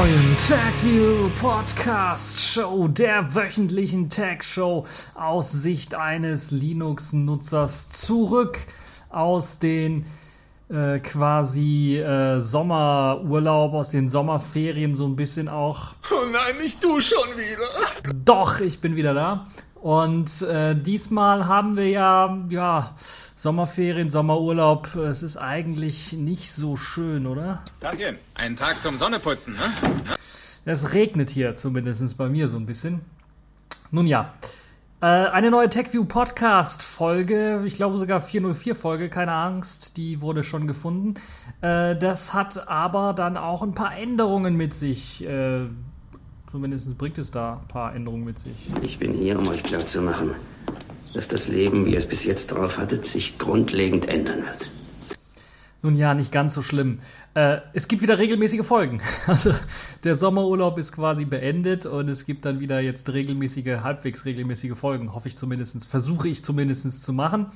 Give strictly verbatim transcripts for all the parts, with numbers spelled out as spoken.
neuen TechView Podcast Show, der wöchentlichen Tech Show aus Sicht eines Linux-Nutzers zurück aus den äh, quasi äh, Sommerurlaub, aus den Sommerferien so ein bisschen auch. Oh nein, nicht du schon wieder. Doch, ich bin wieder da. Und äh, diesmal haben wir ja, ja Sommerferien, Sommerurlaub. Es ist eigentlich nicht so schön, oder? Danke. Einen Tag zum Sonneputzen, ne? Es regnet hier zumindest bei mir so ein bisschen. Nun ja, äh, eine neue TechView Podcast-Folge, ich glaube sogar vier null vier Folge, keine Angst, die wurde schon gefunden. Äh, das hat aber dann auch ein paar Änderungen mit sich. äh, Zumindest bringt es da ein paar Änderungen mit sich. Ich bin hier, um euch klarzumachen, dass das Leben, wie ihr es bis jetzt drauf hattet, sich grundlegend ändern wird. Nun ja, nicht ganz so schlimm. Äh, es gibt wieder regelmäßige Folgen. Also der Sommerurlaub ist quasi beendet und es gibt dann wieder jetzt regelmäßige, halbwegs regelmäßige Folgen. Hoffe ich zumindest, versuche ich zumindest zu machen.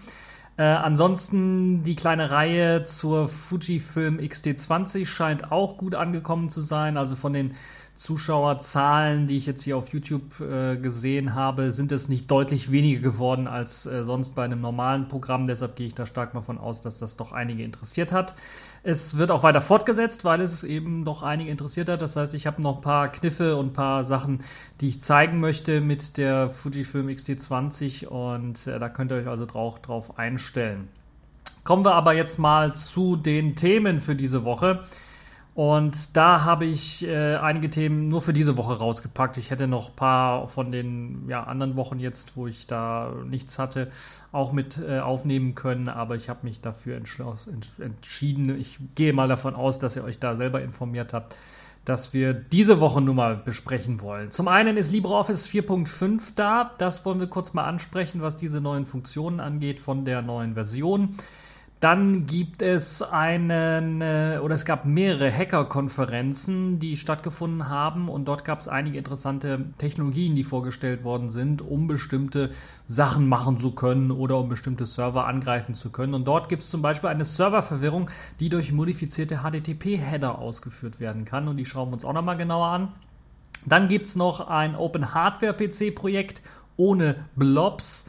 Äh, ansonsten die kleine Reihe zur Fujifilm X T zwanzig scheint auch gut angekommen zu sein. Also von den Zuschauerzahlen, die ich jetzt hier auf YouTube äh, gesehen habe, sind es nicht deutlich weniger geworden als äh, sonst bei einem normalen Programm. Deshalb gehe ich da stark mal von aus, dass das doch einige interessiert hat. Es wird auch weiter fortgesetzt, weil es eben doch einige interessiert hat. Das heißt, ich habe noch ein paar Kniffe und ein paar Sachen, die ich zeigen möchte mit der Fujifilm X T zwanzig und äh, da könnt ihr euch also drauf, drauf einstellen. Kommen wir aber jetzt mal zu den Themen für diese Woche. Und da habe ich äh, einige Themen nur für diese Woche rausgepackt. Ich hätte noch ein paar von den ja, anderen Wochen jetzt, wo ich da nichts hatte, auch mit äh, aufnehmen können. Aber ich habe mich dafür entschieden. Ich gehe mal davon aus, dass ihr euch da selber informiert habt, dass wir diese Woche nun mal besprechen wollen. Zum einen ist LibreOffice vier Punkt fünf da. Das wollen wir kurz mal ansprechen, was diese neuen Funktionen angeht von der neuen Version. Dann gibt es einen, oder es gab mehrere Hacker-Konferenzen, die stattgefunden haben und dort gab es einige interessante Technologien, die vorgestellt worden sind, um bestimmte Sachen machen zu können oder um bestimmte Server angreifen zu können. Und dort gibt es zum Beispiel eine Serververwirrung, die durch modifizierte H T T P Header ausgeführt werden kann und die schauen wir uns auch nochmal genauer an. Dann gibt es noch ein Open-Hardware-P C-Projekt ohne Blobs.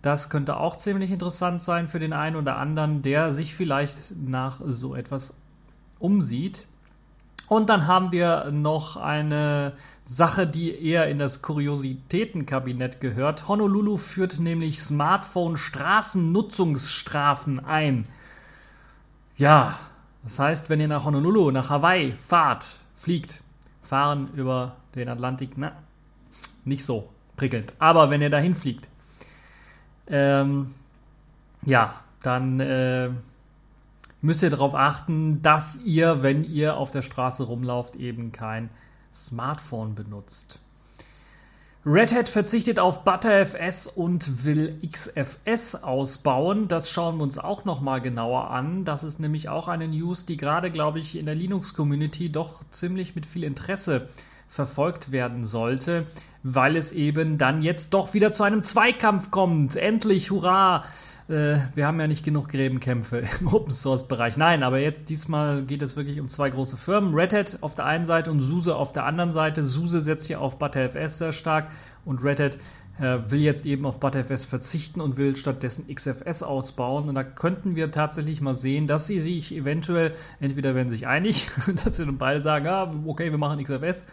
Das könnte auch ziemlich interessant sein für den einen oder anderen, der sich vielleicht nach so etwas umsieht. Und dann haben wir noch eine Sache, die eher in das Kuriositätenkabinett gehört. Honolulu führt nämlich Smartphone-Straßennutzungsstrafen ein. Ja, das heißt, wenn ihr nach Honolulu, nach Hawaii fahrt, fliegt, fahren über den Atlantik, na, nicht so prickelnd. Aber wenn ihr dahin fliegt, Ähm, ja, dann äh, müsst ihr darauf achten, dass ihr, wenn ihr auf der Straße rumlauft, eben kein Smartphone benutzt. Red Hat verzichtet auf Btrfs und will X F S ausbauen. Das schauen wir uns auch nochmal genauer an. Das ist nämlich auch eine News, die gerade, glaube ich, in der Linux-Community doch ziemlich mit viel Interesse verfolgt werden sollte, weil es eben dann jetzt doch wieder zu einem Zweikampf kommt. Endlich, hurra! Äh, wir haben ja nicht genug Gräbenkämpfe im Open-Source-Bereich. Nein, aber jetzt diesmal geht es wirklich um zwei große Firmen. Red Hat auf der einen Seite und SUSE auf der anderen Seite. SUSE setzt hier auf Btrfs sehr stark und Red Hat äh, will jetzt eben auf Btrfs verzichten und will stattdessen X F S ausbauen. Und da könnten wir tatsächlich mal sehen, dass sie sich eventuell, entweder werden sich einig, dass sie dann beide sagen, ah, okay, wir machen X F S,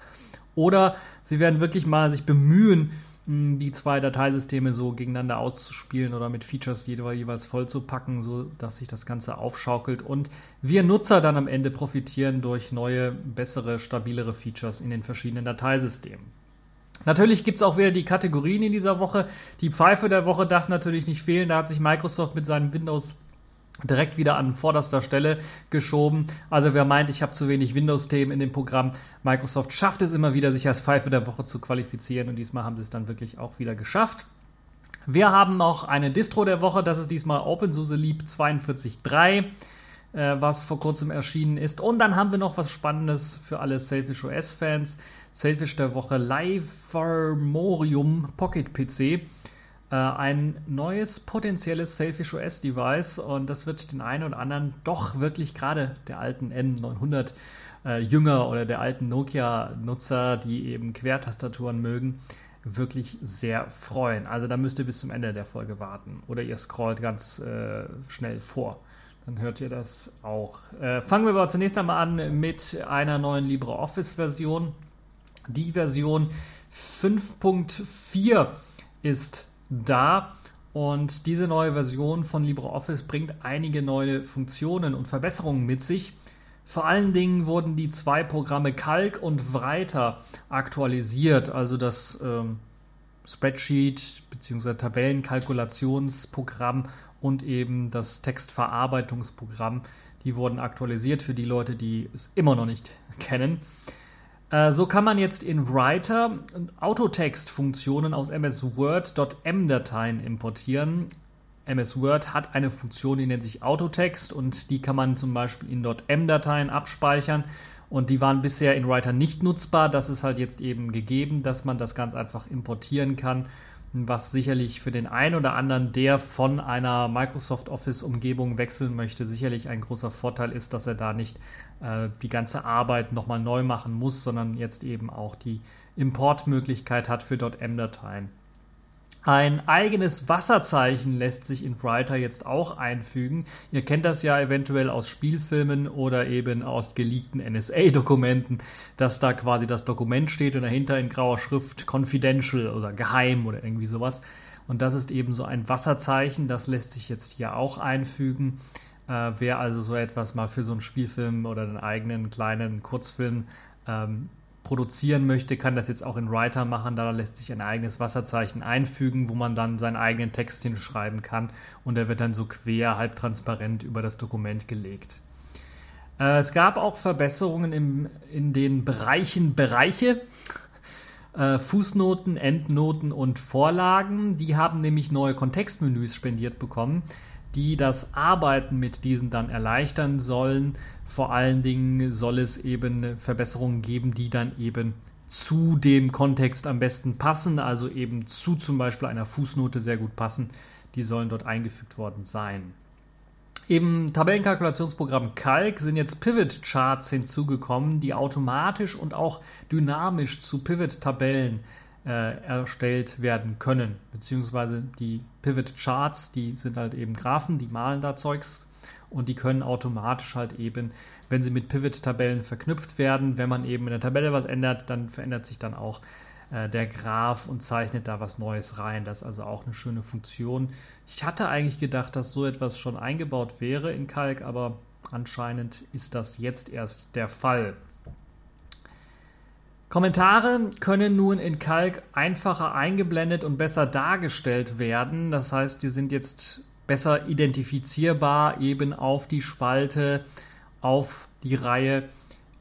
oder sie werden wirklich mal sich bemühen, die zwei Dateisysteme so gegeneinander auszuspielen oder mit Features jeweils vollzupacken, so dass sich das Ganze aufschaukelt und wir Nutzer dann am Ende profitieren durch neue, bessere, stabilere Features in den verschiedenen Dateisystemen. Natürlich gibt es auch wieder die Kategorien in dieser Woche. Die Pfeife der Woche darf natürlich nicht fehlen. Da hat sich Microsoft mit seinem Windows direkt wieder an vorderster Stelle geschoben. Also wer meint, ich habe zu wenig Windows-Themen in dem Programm, Microsoft schafft es immer wieder, sich als Pfeife der Woche zu qualifizieren und diesmal haben sie es dann wirklich auch wieder geschafft. Wir haben noch eine Distro der Woche, das ist diesmal OpenSUSE Leap zweiundvierzig Punkt drei, äh, was vor kurzem erschienen ist. Und dann haben wir noch was Spannendes für alle Sailfish O S-Fans. Sailfish der Woche Live-Armorium Pocket P C. Ein neues potenzielles Sailfish O S Device und das wird den einen oder anderen doch wirklich gerade der alten N neunhundert äh, Jünger oder der alten Nokia-Nutzer, die eben Quertastaturen mögen, wirklich sehr freuen. Also da müsst ihr bis zum Ende der Folge warten oder ihr scrollt ganz äh, schnell vor. Dann hört ihr das auch. Äh, fangen wir aber zunächst einmal an mit einer neuen LibreOffice-Version. Die Version fünf Punkt vier ist da und diese neue Version von LibreOffice bringt einige neue Funktionen und Verbesserungen mit sich. Vor allen Dingen wurden die zwei Programme Calc und Writer aktualisiert, also das ähm, Spreadsheet bzw. Tabellenkalkulationsprogramm und eben das Textverarbeitungsprogramm. Die wurden aktualisiert für die Leute, die es immer noch nicht kennen. Äh, so kann man jetzt in Writer Autotext-Funktionen aus M S Word Punkt M Dateien importieren. M S Word hat eine Funktion, die nennt sich Autotext und die kann man zum Beispiel in .m-Dateien abspeichern und die waren bisher in Writer nicht nutzbar. Das ist halt jetzt eben gegeben, dass man das ganz einfach importieren kann, was sicherlich für den einen oder anderen, der von einer Microsoft Office-Umgebung wechseln möchte, sicherlich ein großer Vorteil ist, dass er da nicht äh, die ganze Arbeit nochmal neu machen muss, sondern jetzt eben auch die Importmöglichkeit hat für .m-Dateien. Ein eigenes Wasserzeichen lässt sich in Writer jetzt auch einfügen. Ihr kennt das ja eventuell aus Spielfilmen oder eben aus geleakten N S A-Dokumenten, dass da quasi das Dokument steht und dahinter in grauer Schrift confidential oder geheim oder irgendwie sowas. Und das ist eben so ein Wasserzeichen, das lässt sich jetzt hier auch einfügen. Äh, wer also so etwas mal für so einen Spielfilm oder einen eigenen kleinen Kurzfilm ähm, produzieren möchte, kann das jetzt auch in Writer machen. Da lässt sich ein eigenes Wasserzeichen einfügen, wo man dann seinen eigenen Text hinschreiben kann und der wird dann so quer, halbtransparent über das Dokument gelegt. Äh, es gab auch Verbesserungen im, in den Bereichen Bereiche, äh, Fußnoten, Endnoten und Vorlagen. Die haben nämlich neue Kontextmenüs spendiert bekommen, die das Arbeiten mit diesen dann erleichtern sollen. Vor allen Dingen soll es eben Verbesserungen geben, die dann eben zu dem Kontext am besten passen, also eben zu zum Beispiel einer Fußnote sehr gut passen. Die sollen dort eingefügt worden sein. Im Tabellenkalkulationsprogramm Calc sind jetzt Pivot-Charts hinzugekommen, die automatisch und auch dynamisch zu Pivot-Tabellen erstellt werden können, beziehungsweise die Pivot-Charts, die sind halt eben Graphen, die malen da Zeugs und die können automatisch halt eben, wenn sie mit Pivot-Tabellen verknüpft werden, wenn man eben in der Tabelle was ändert, dann verändert sich dann auch äh, der Graph und zeichnet da was Neues rein. Das ist also auch eine schöne Funktion. Ich hatte eigentlich gedacht, dass so etwas schon eingebaut wäre in Calc, aber anscheinend ist das jetzt erst der Fall. Kommentare können nun in Calc einfacher eingeblendet und besser dargestellt werden. Das heißt, die sind jetzt besser identifizierbar eben auf die Spalte, auf die Reihe,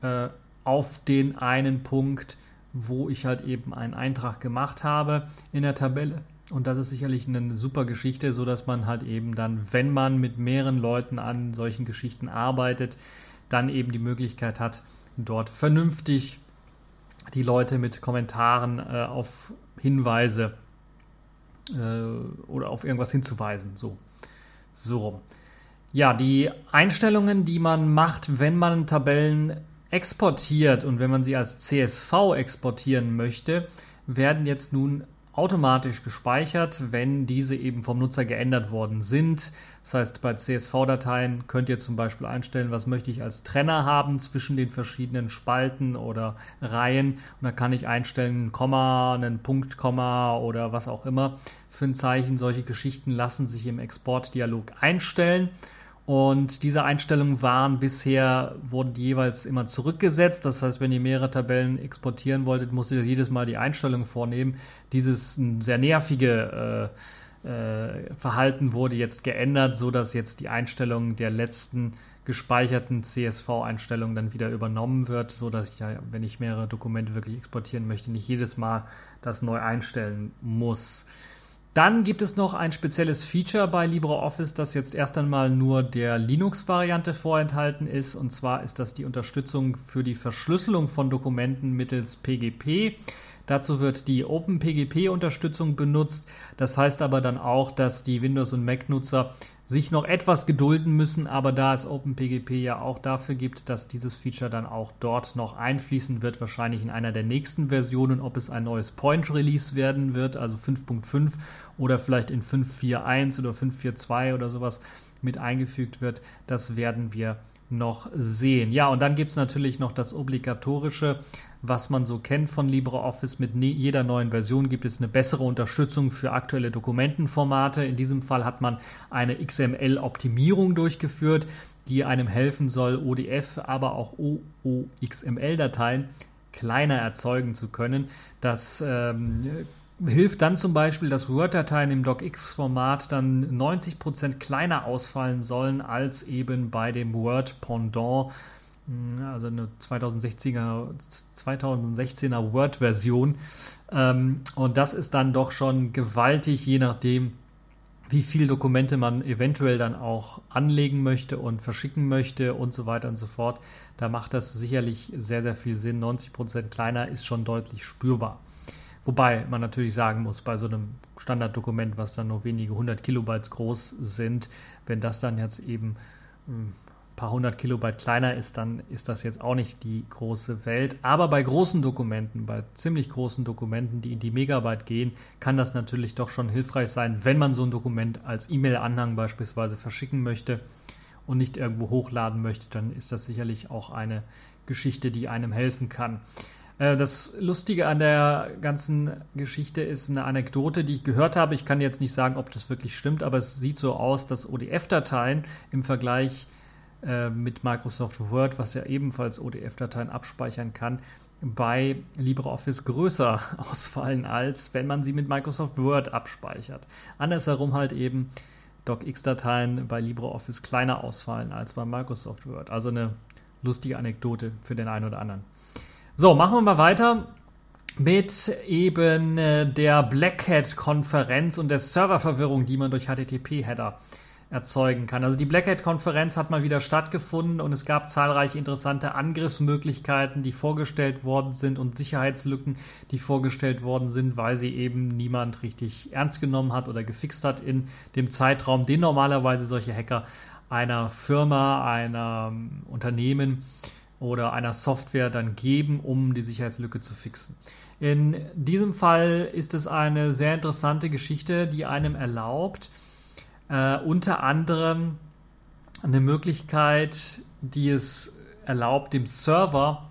äh, auf den einen Punkt, wo ich halt eben einen Eintrag gemacht habe in der Tabelle. Und das ist sicherlich eine super Geschichte, sodass man halt eben dann, wenn man mit mehreren Leuten an solchen Geschichten arbeitet, dann eben die Möglichkeit hat, dort vernünftig zu die Leute mit Kommentaren äh, auf Hinweise äh, oder auf irgendwas hinzuweisen. So. so rum. Ja, die Einstellungen, die man macht, wenn man Tabellen exportiert und wenn man sie als C S V exportieren möchte, werden jetzt nun automatisch gespeichert, wenn diese eben vom Nutzer geändert worden sind. Das heißt, bei C S V-Dateien könnt ihr zum Beispiel einstellen, was möchte ich als Trenner haben zwischen den verschiedenen Spalten oder Reihen. Und da kann ich einstellen, ein Komma, einen Punkt, Komma oder was auch immer für ein Zeichen. Solche Geschichten lassen sich im Exportdialog einstellen. Und diese Einstellungen waren bisher, wurden jeweils immer zurückgesetzt. Das heißt, wenn ihr mehrere Tabellen exportieren wolltet, musstet ihr jedes Mal die Einstellungen vornehmen. Dieses sehr nervige äh, äh, Verhalten wurde jetzt geändert, sodass jetzt die Einstellung der letzten gespeicherten C S V-Einstellung dann wieder übernommen wird, sodass ich, ja, wenn ich mehrere Dokumente wirklich exportieren möchte, nicht jedes Mal das neu einstellen muss. Dann gibt es noch ein spezielles Feature bei LibreOffice, das jetzt erst einmal nur der Linux-Variante vorenthalten ist. Und zwar ist das die Unterstützung für die Verschlüsselung von Dokumenten mittels P G P. Dazu wird die OpenPGP-Unterstützung benutzt. Das heißt aber dann auch, dass die Windows- und Mac-Nutzer sich noch etwas gedulden müssen, aber da es OpenPGP ja auch dafür gibt, dass dieses Feature dann auch dort noch einfließen wird, wahrscheinlich in einer der nächsten Versionen, ob es ein neues Point-Release werden wird, also fünf Punkt fünf oder vielleicht in fünf Punkt vier Punkt eins oder fünf Punkt vier Punkt zwei oder sowas mit eingefügt wird, das werden wir noch sehen. Ja, und dann gibt es natürlich noch das obligatorische, was man so kennt von LibreOffice. Mit ne- jeder neuen Version gibt es eine bessere Unterstützung für aktuelle Dokumentenformate. In diesem Fall hat man eine X M L-Optimierung durchgeführt, die einem helfen soll, O D F, aber auch O O X M L-Dateien kleiner erzeugen zu können. Das ähm, hilft dann zum Beispiel, dass Word-Dateien im DocX-Format dann neunzig Prozent kleiner ausfallen sollen als eben bei dem Word-Pendant, also eine zweitausendsechzehner Word-Version. Und das ist dann doch schon gewaltig, je nachdem, wie viele Dokumente man eventuell dann auch anlegen möchte und verschicken möchte und so weiter und so fort. Da macht das sicherlich sehr, sehr viel Sinn. neunzig Prozent kleiner ist schon deutlich spürbar. Wobei man natürlich sagen muss, bei so einem Standarddokument, was dann nur wenige hundert Kilobytes groß sind, wenn das dann jetzt eben ein paar hundert Kilobyte kleiner ist, dann ist das jetzt auch nicht die große Welt. Aber bei großen Dokumenten, bei ziemlich großen Dokumenten, die in die Megabyte gehen, kann das natürlich doch schon hilfreich sein, wenn man so ein Dokument als E-Mail-Anhang beispielsweise verschicken möchte und nicht irgendwo hochladen möchte, dann ist das sicherlich auch eine Geschichte, die einem helfen kann. Das Lustige an der ganzen Geschichte ist eine Anekdote, die ich gehört habe. Ich kann jetzt nicht sagen, ob das wirklich stimmt, aber es sieht so aus, dass O D F-Dateien im Vergleich äh, mit Microsoft Word, was ja ebenfalls O D F-Dateien abspeichern kann, bei LibreOffice größer ausfallen, als wenn man sie mit Microsoft Word abspeichert. Andersherum halt eben DocX-Dateien bei LibreOffice kleiner ausfallen als bei Microsoft Word. Also eine lustige Anekdote für den einen oder anderen. So, machen wir mal weiter mit eben äh, der Black Hat-Konferenz und der Serververwirrung, die man durch H T T P-Header erzeugen kann. Also die Black Hat-Konferenz hat mal wieder stattgefunden und es gab zahlreiche interessante Angriffsmöglichkeiten, die vorgestellt worden sind und Sicherheitslücken, die vorgestellt worden sind, weil sie eben niemand richtig ernst genommen hat oder gefixt hat in dem Zeitraum, den normalerweise solche Hacker einer Firma, einem Unternehmen oder einer Software dann geben, um die Sicherheitslücke zu fixen. In diesem Fall ist es eine sehr interessante Geschichte, die einem erlaubt, äh, unter anderem eine Möglichkeit, die es erlaubt, dem Server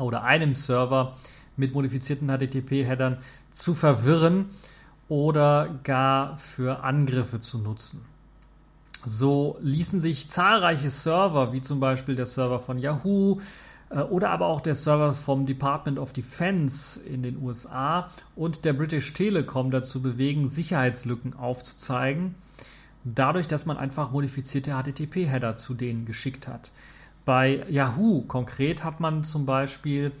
oder einem Server mit modifizierten H T T P-Headern zu verwirren oder gar für Angriffe zu nutzen. So ließen sich zahlreiche Server, wie zum Beispiel der Server von Yahoo äh, oder aber auch der Server vom Department of Defense in den U S A und der British Telecom dazu bewegen, Sicherheitslücken aufzuzeigen, dadurch, dass man einfach modifizierte H T T P-Header zu denen geschickt hat. Bei Yahoo konkret hat man zum Beispiel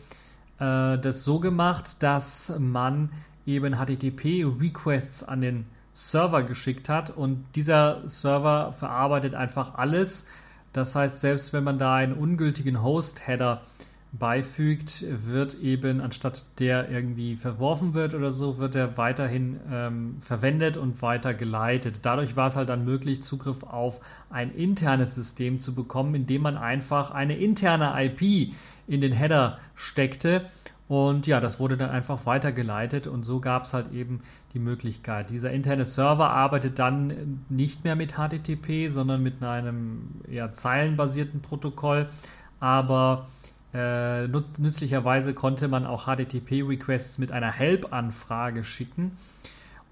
äh, das so gemacht, dass man eben H T T P-Requests an den Server geschickt hat und dieser Server verarbeitet einfach alles. Das heißt, selbst wenn man da einen ungültigen Host-Header beifügt, wird eben, anstatt der irgendwie verworfen wird oder so, wird er weiterhin ähm, verwendet und weiter geleitet. Dadurch war es halt dann möglich, Zugriff auf ein internes System zu bekommen, indem man einfach eine interne I P in den Header steckte. Und ja, das wurde dann einfach weitergeleitet und so gab es halt eben die Möglichkeit. Dieser interne Server arbeitet dann nicht mehr mit H T T P, sondern mit einem eher zeilenbasierten Protokoll. Aber äh, nutz- nützlicherweise konnte man auch H T T P-Requests mit einer Help-Anfrage schicken.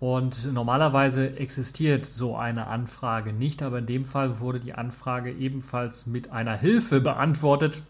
Und normalerweise existiert so eine Anfrage nicht, aber in dem Fall wurde die Anfrage ebenfalls mit einer Hilfe beantwortet,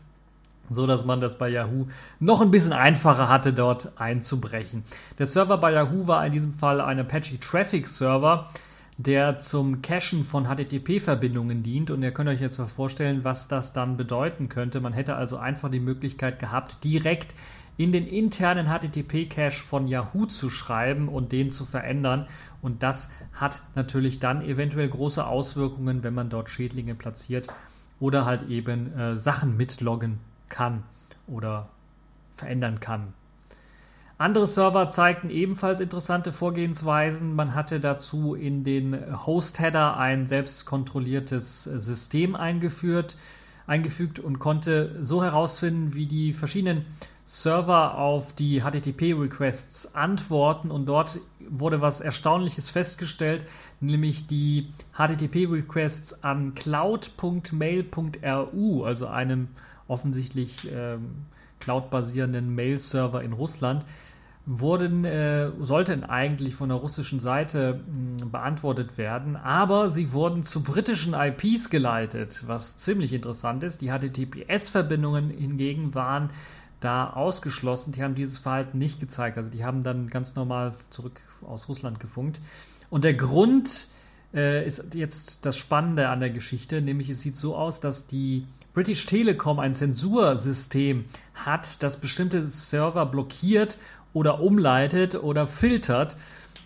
so dass man das bei Yahoo noch ein bisschen einfacher hatte, dort einzubrechen. Der Server bei Yahoo war in diesem Fall ein Apache Traffic Server, der zum Cachen von H T T P-Verbindungen dient. Und ihr könnt euch jetzt mal vorstellen, was das dann bedeuten könnte. Man hätte also einfach die Möglichkeit gehabt, direkt in den internen H T T P-Cache von Yahoo zu schreiben und den zu verändern. Und das hat natürlich dann eventuell große Auswirkungen, wenn man dort Schädlinge platziert oder halt eben äh, Sachen mitloggen kann oder verändern kann. Andere Server zeigten ebenfalls interessante Vorgehensweisen. Man hatte dazu in den Host-Header ein selbstkontrolliertes System eingeführt, eingefügt und konnte so herausfinden, wie die verschiedenen Server auf die H T T P-Requests antworten, und dort wurde was Erstaunliches festgestellt, nämlich die H T T P-Requests an cloud punkt mail punkt r u, also einem offensichtlich ähm, cloud-basierenden Mail-Server in Russland, wurden, äh, sollten eigentlich von der russischen Seite mh, beantwortet werden, aber sie wurden zu britischen I Ps geleitet, was ziemlich interessant ist. Die H T T P S-Verbindungen hingegen waren da ausgeschlossen, die haben dieses Verhalten nicht gezeigt. Also die haben dann ganz normal zurück aus Russland gefunkt. Und der Grund äh, ist jetzt das Spannende an der Geschichte, nämlich es sieht so aus, dass die British Telecom ein Zensursystem hat, das bestimmte Server blockiert oder umleitet oder filtert.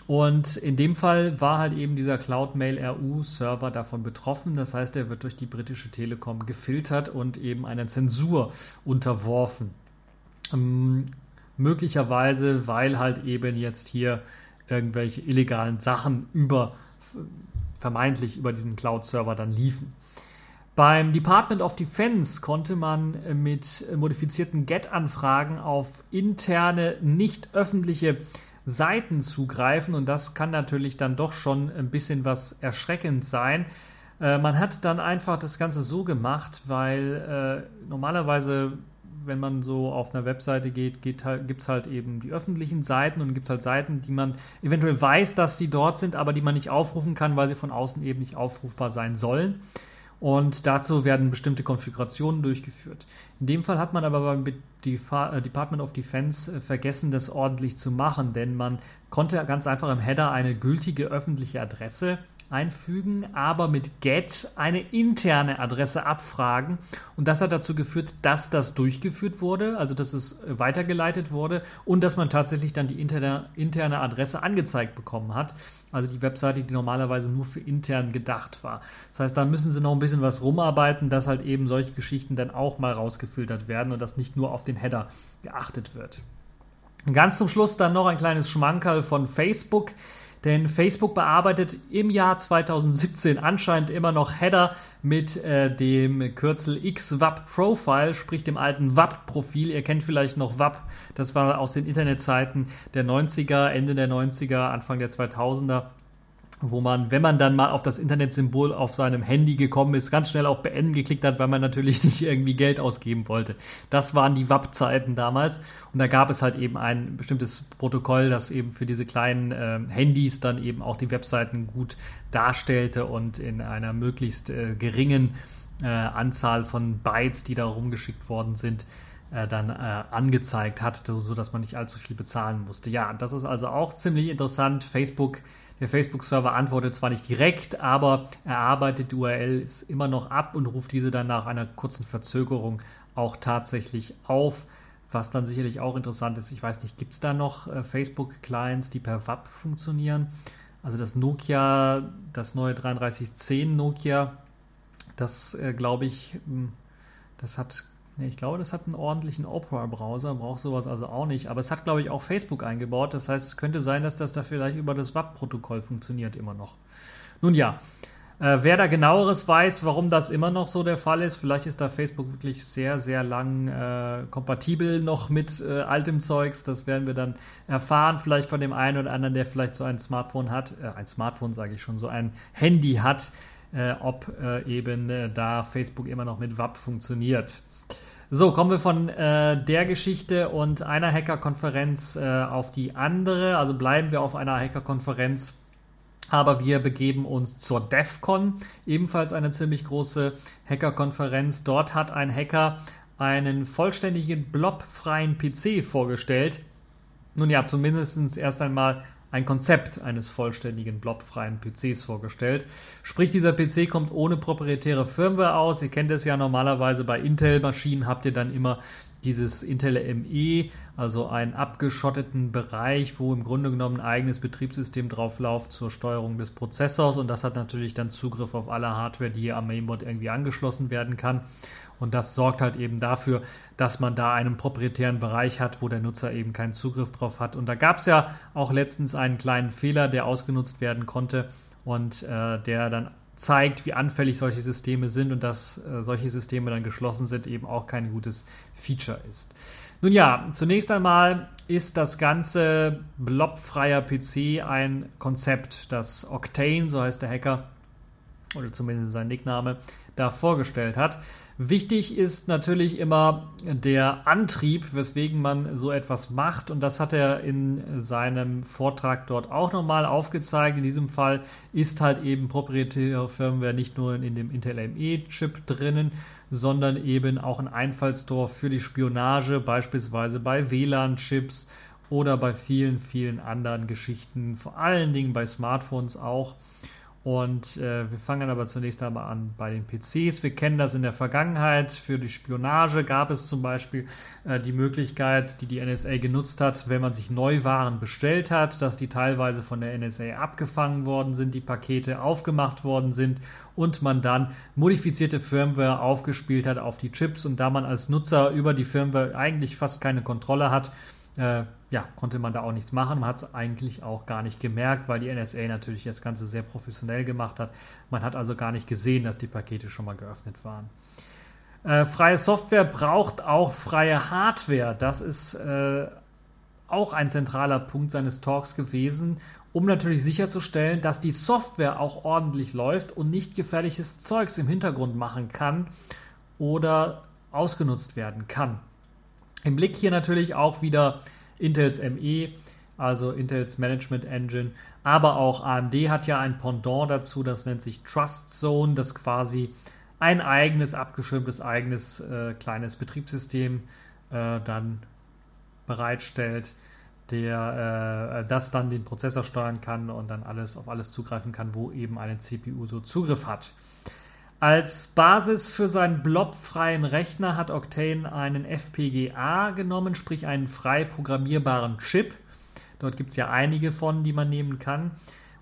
Und in dem Fall war halt eben dieser cloud mail punkt r u-Server davon betroffen. Das heißt, er wird durch die britische Telekom gefiltert und eben einer Zensur unterworfen. Ähm, möglicherweise, weil halt eben jetzt hier irgendwelche illegalen Sachen über vermeintlich über diesen Cloud-Server dann liefen. Beim Department of Defense konnte man mit modifizierten G E T-Anfragen auf interne, nicht öffentliche Seiten zugreifen, und das kann natürlich dann doch schon ein bisschen was erschreckend sein. Äh, man hat dann einfach das Ganze so gemacht, weil äh, normalerweise, wenn man so auf einer Webseite geht, geht halt, gibt es halt eben die öffentlichen Seiten, und gibt es halt Seiten, die man eventuell weiß, dass die dort sind, aber die man nicht aufrufen kann, weil sie von außen eben nicht aufrufbar sein sollen. Und dazu werden bestimmte Konfigurationen durchgeführt. In dem Fall hat man aber beim Department of Defense vergessen, das ordentlich zu machen, denn man konnte ganz einfach im Header eine gültige öffentliche Adresse einfügen, aber mit G E T eine interne Adresse abfragen, und das hat dazu geführt, dass das durchgeführt wurde, also dass es weitergeleitet wurde und dass man tatsächlich dann die interne, interne Adresse angezeigt bekommen hat, also die Webseite, die normalerweise nur für intern gedacht war. Das heißt, da müssen sie noch ein bisschen was rumarbeiten, dass halt eben solche Geschichten dann auch mal rausgefiltert werden und dass nicht nur auf den Header geachtet wird. Ganz zum Schluss dann noch ein kleines Schmankerl von Facebook. Denn Facebook bearbeitet im Jahr zwanzig siebzehn anscheinend immer noch Header mit äh, dem Kürzel X W A P Profile, sprich dem alten W A P-Profil. Ihr kennt vielleicht noch W A P, das war aus den Internetzeiten der neunziger, Ende der neunziger, Anfang der zweitausender, wo man, wenn man dann mal auf das Internetsymbol auf seinem Handy gekommen ist, ganz schnell auf Beenden geklickt hat, weil man natürlich nicht irgendwie Geld ausgeben wollte. Das waren die W A P-Zeiten damals, und da gab es halt eben ein bestimmtes Protokoll, das eben für diese kleinen äh, Handys dann eben auch die Webseiten gut darstellte und in einer möglichst äh, geringen äh, Anzahl von Bytes, die da rumgeschickt worden sind, dann äh, angezeigt hat, so dass man nicht allzu viel bezahlen musste. Ja, das ist also auch ziemlich interessant. Facebook, der Facebook-Server antwortet zwar nicht direkt, aber er arbeitet die U R Ls immer noch ab und ruft diese dann nach einer kurzen Verzögerung auch tatsächlich auf, was dann sicherlich auch interessant ist. Ich weiß nicht, gibt es da noch äh, Facebook-Clients, die per W A P funktionieren? Also das Nokia, das neue dreiunddreißig zehn Nokia, das äh, glaube ich, das hat Ich glaube, das hat einen ordentlichen Opera-Browser, braucht sowas also auch nicht. Aber es hat, glaube ich, auch Facebook eingebaut. Das heißt, es könnte sein, dass das da vielleicht über das W A P-Protokoll funktioniert immer noch. Nun ja, äh, wer da genaueres weiß, warum das immer noch so der Fall ist, vielleicht ist da Facebook wirklich sehr, sehr lang äh, kompatibel noch mit äh, altem Zeugs. Das werden wir dann erfahren, vielleicht von dem einen oder anderen, der vielleicht so ein Smartphone hat, äh, ein Smartphone sage ich schon, so ein Handy hat, äh, ob äh, eben äh, da Facebook immer noch mit W A P funktioniert. So, kommen wir von äh, der Geschichte und einer Hacker-Konferenz äh, auf die andere. Also bleiben wir auf einer Hacker-Konferenz, aber wir begeben uns zur DEFCON, ebenfalls eine ziemlich große Hacker-Konferenz. Dort hat ein Hacker einen vollständigen blobfreien P C vorgestellt. Nun ja, zumindest erst einmal ein Konzept eines vollständigen blobfreien P Cs vorgestellt. Sprich, dieser P C kommt ohne proprietäre Firmware aus. Ihr kennt es ja normalerweise bei Intel-Maschinen, habt ihr dann immer dieses Intel M E, also einen abgeschotteten Bereich, wo im Grunde genommen ein eigenes Betriebssystem drauf läuft zur Steuerung des Prozessors, und das hat natürlich dann Zugriff auf alle Hardware, die hier am Mainboard irgendwie angeschlossen werden kann, und das sorgt halt eben dafür, dass man da einen proprietären Bereich hat, wo der Nutzer eben keinen Zugriff drauf hat, und da gab es ja auch letztens einen kleinen Fehler, der ausgenutzt werden konnte und äh, der dann zeigt, wie anfällig solche Systeme sind und dass äh, solche Systeme dann geschlossen sind, eben auch kein gutes Feature ist. Nun ja, zunächst einmal ist das ganze blobfreier P C ein Konzept, das Octane, so heißt der Hacker, oder zumindest sein Nickname, da vorgestellt hat. Wichtig ist natürlich immer der Antrieb, weswegen man so etwas macht, und das hat er in seinem Vortrag dort auch nochmal aufgezeigt. In diesem Fall ist halt eben proprietäre Firmware nicht nur in dem Intel M E-Chip drinnen, sondern eben auch ein Einfallstor für die Spionage, beispielsweise bei W L A N-Chips oder bei vielen, vielen anderen Geschichten, vor allen Dingen bei Smartphones auch. Und äh, wir fangen aber zunächst einmal an bei den P Cs. Wir kennen das in der Vergangenheit. Für die Spionage gab es zum Beispiel äh, die Möglichkeit, die die N S A genutzt hat, wenn man sich Neuwaren bestellt hat, dass die teilweise von der N S A abgefangen worden sind, die Pakete aufgemacht worden sind und man dann modifizierte Firmware aufgespielt hat auf die Chips. Und da man als Nutzer über die Firmware eigentlich fast keine Kontrolle hat, Äh, ja, konnte man da auch nichts machen. Man hat es eigentlich auch gar nicht gemerkt, weil die N S A natürlich das Ganze sehr professionell gemacht hat. Man hat also gar nicht gesehen, dass die Pakete schon mal geöffnet waren. Äh, freie Software braucht auch freie Hardware. Das ist äh, auch ein zentraler Punkt seines Talks gewesen, um natürlich sicherzustellen, dass die Software auch ordentlich läuft und nicht gefährliches Zeugs im Hintergrund machen kann oder ausgenutzt werden kann. Im Blick hier natürlich auch wieder Intels M E, also Intels Management Engine, aber auch A M D hat ja ein Pendant dazu, das nennt sich Trust Zone, das quasi ein eigenes, abgeschirmtes, eigenes äh, kleines Betriebssystem äh, dann bereitstellt, der äh, das dann den Prozessor steuern kann und dann alles auf alles zugreifen kann, wo eben eine C P U so Zugriff hat. Als Basis für seinen blobfreien Rechner hat Octane einen F P G A genommen, sprich einen frei programmierbaren Chip. Dort gibt es ja einige von, die man nehmen kann.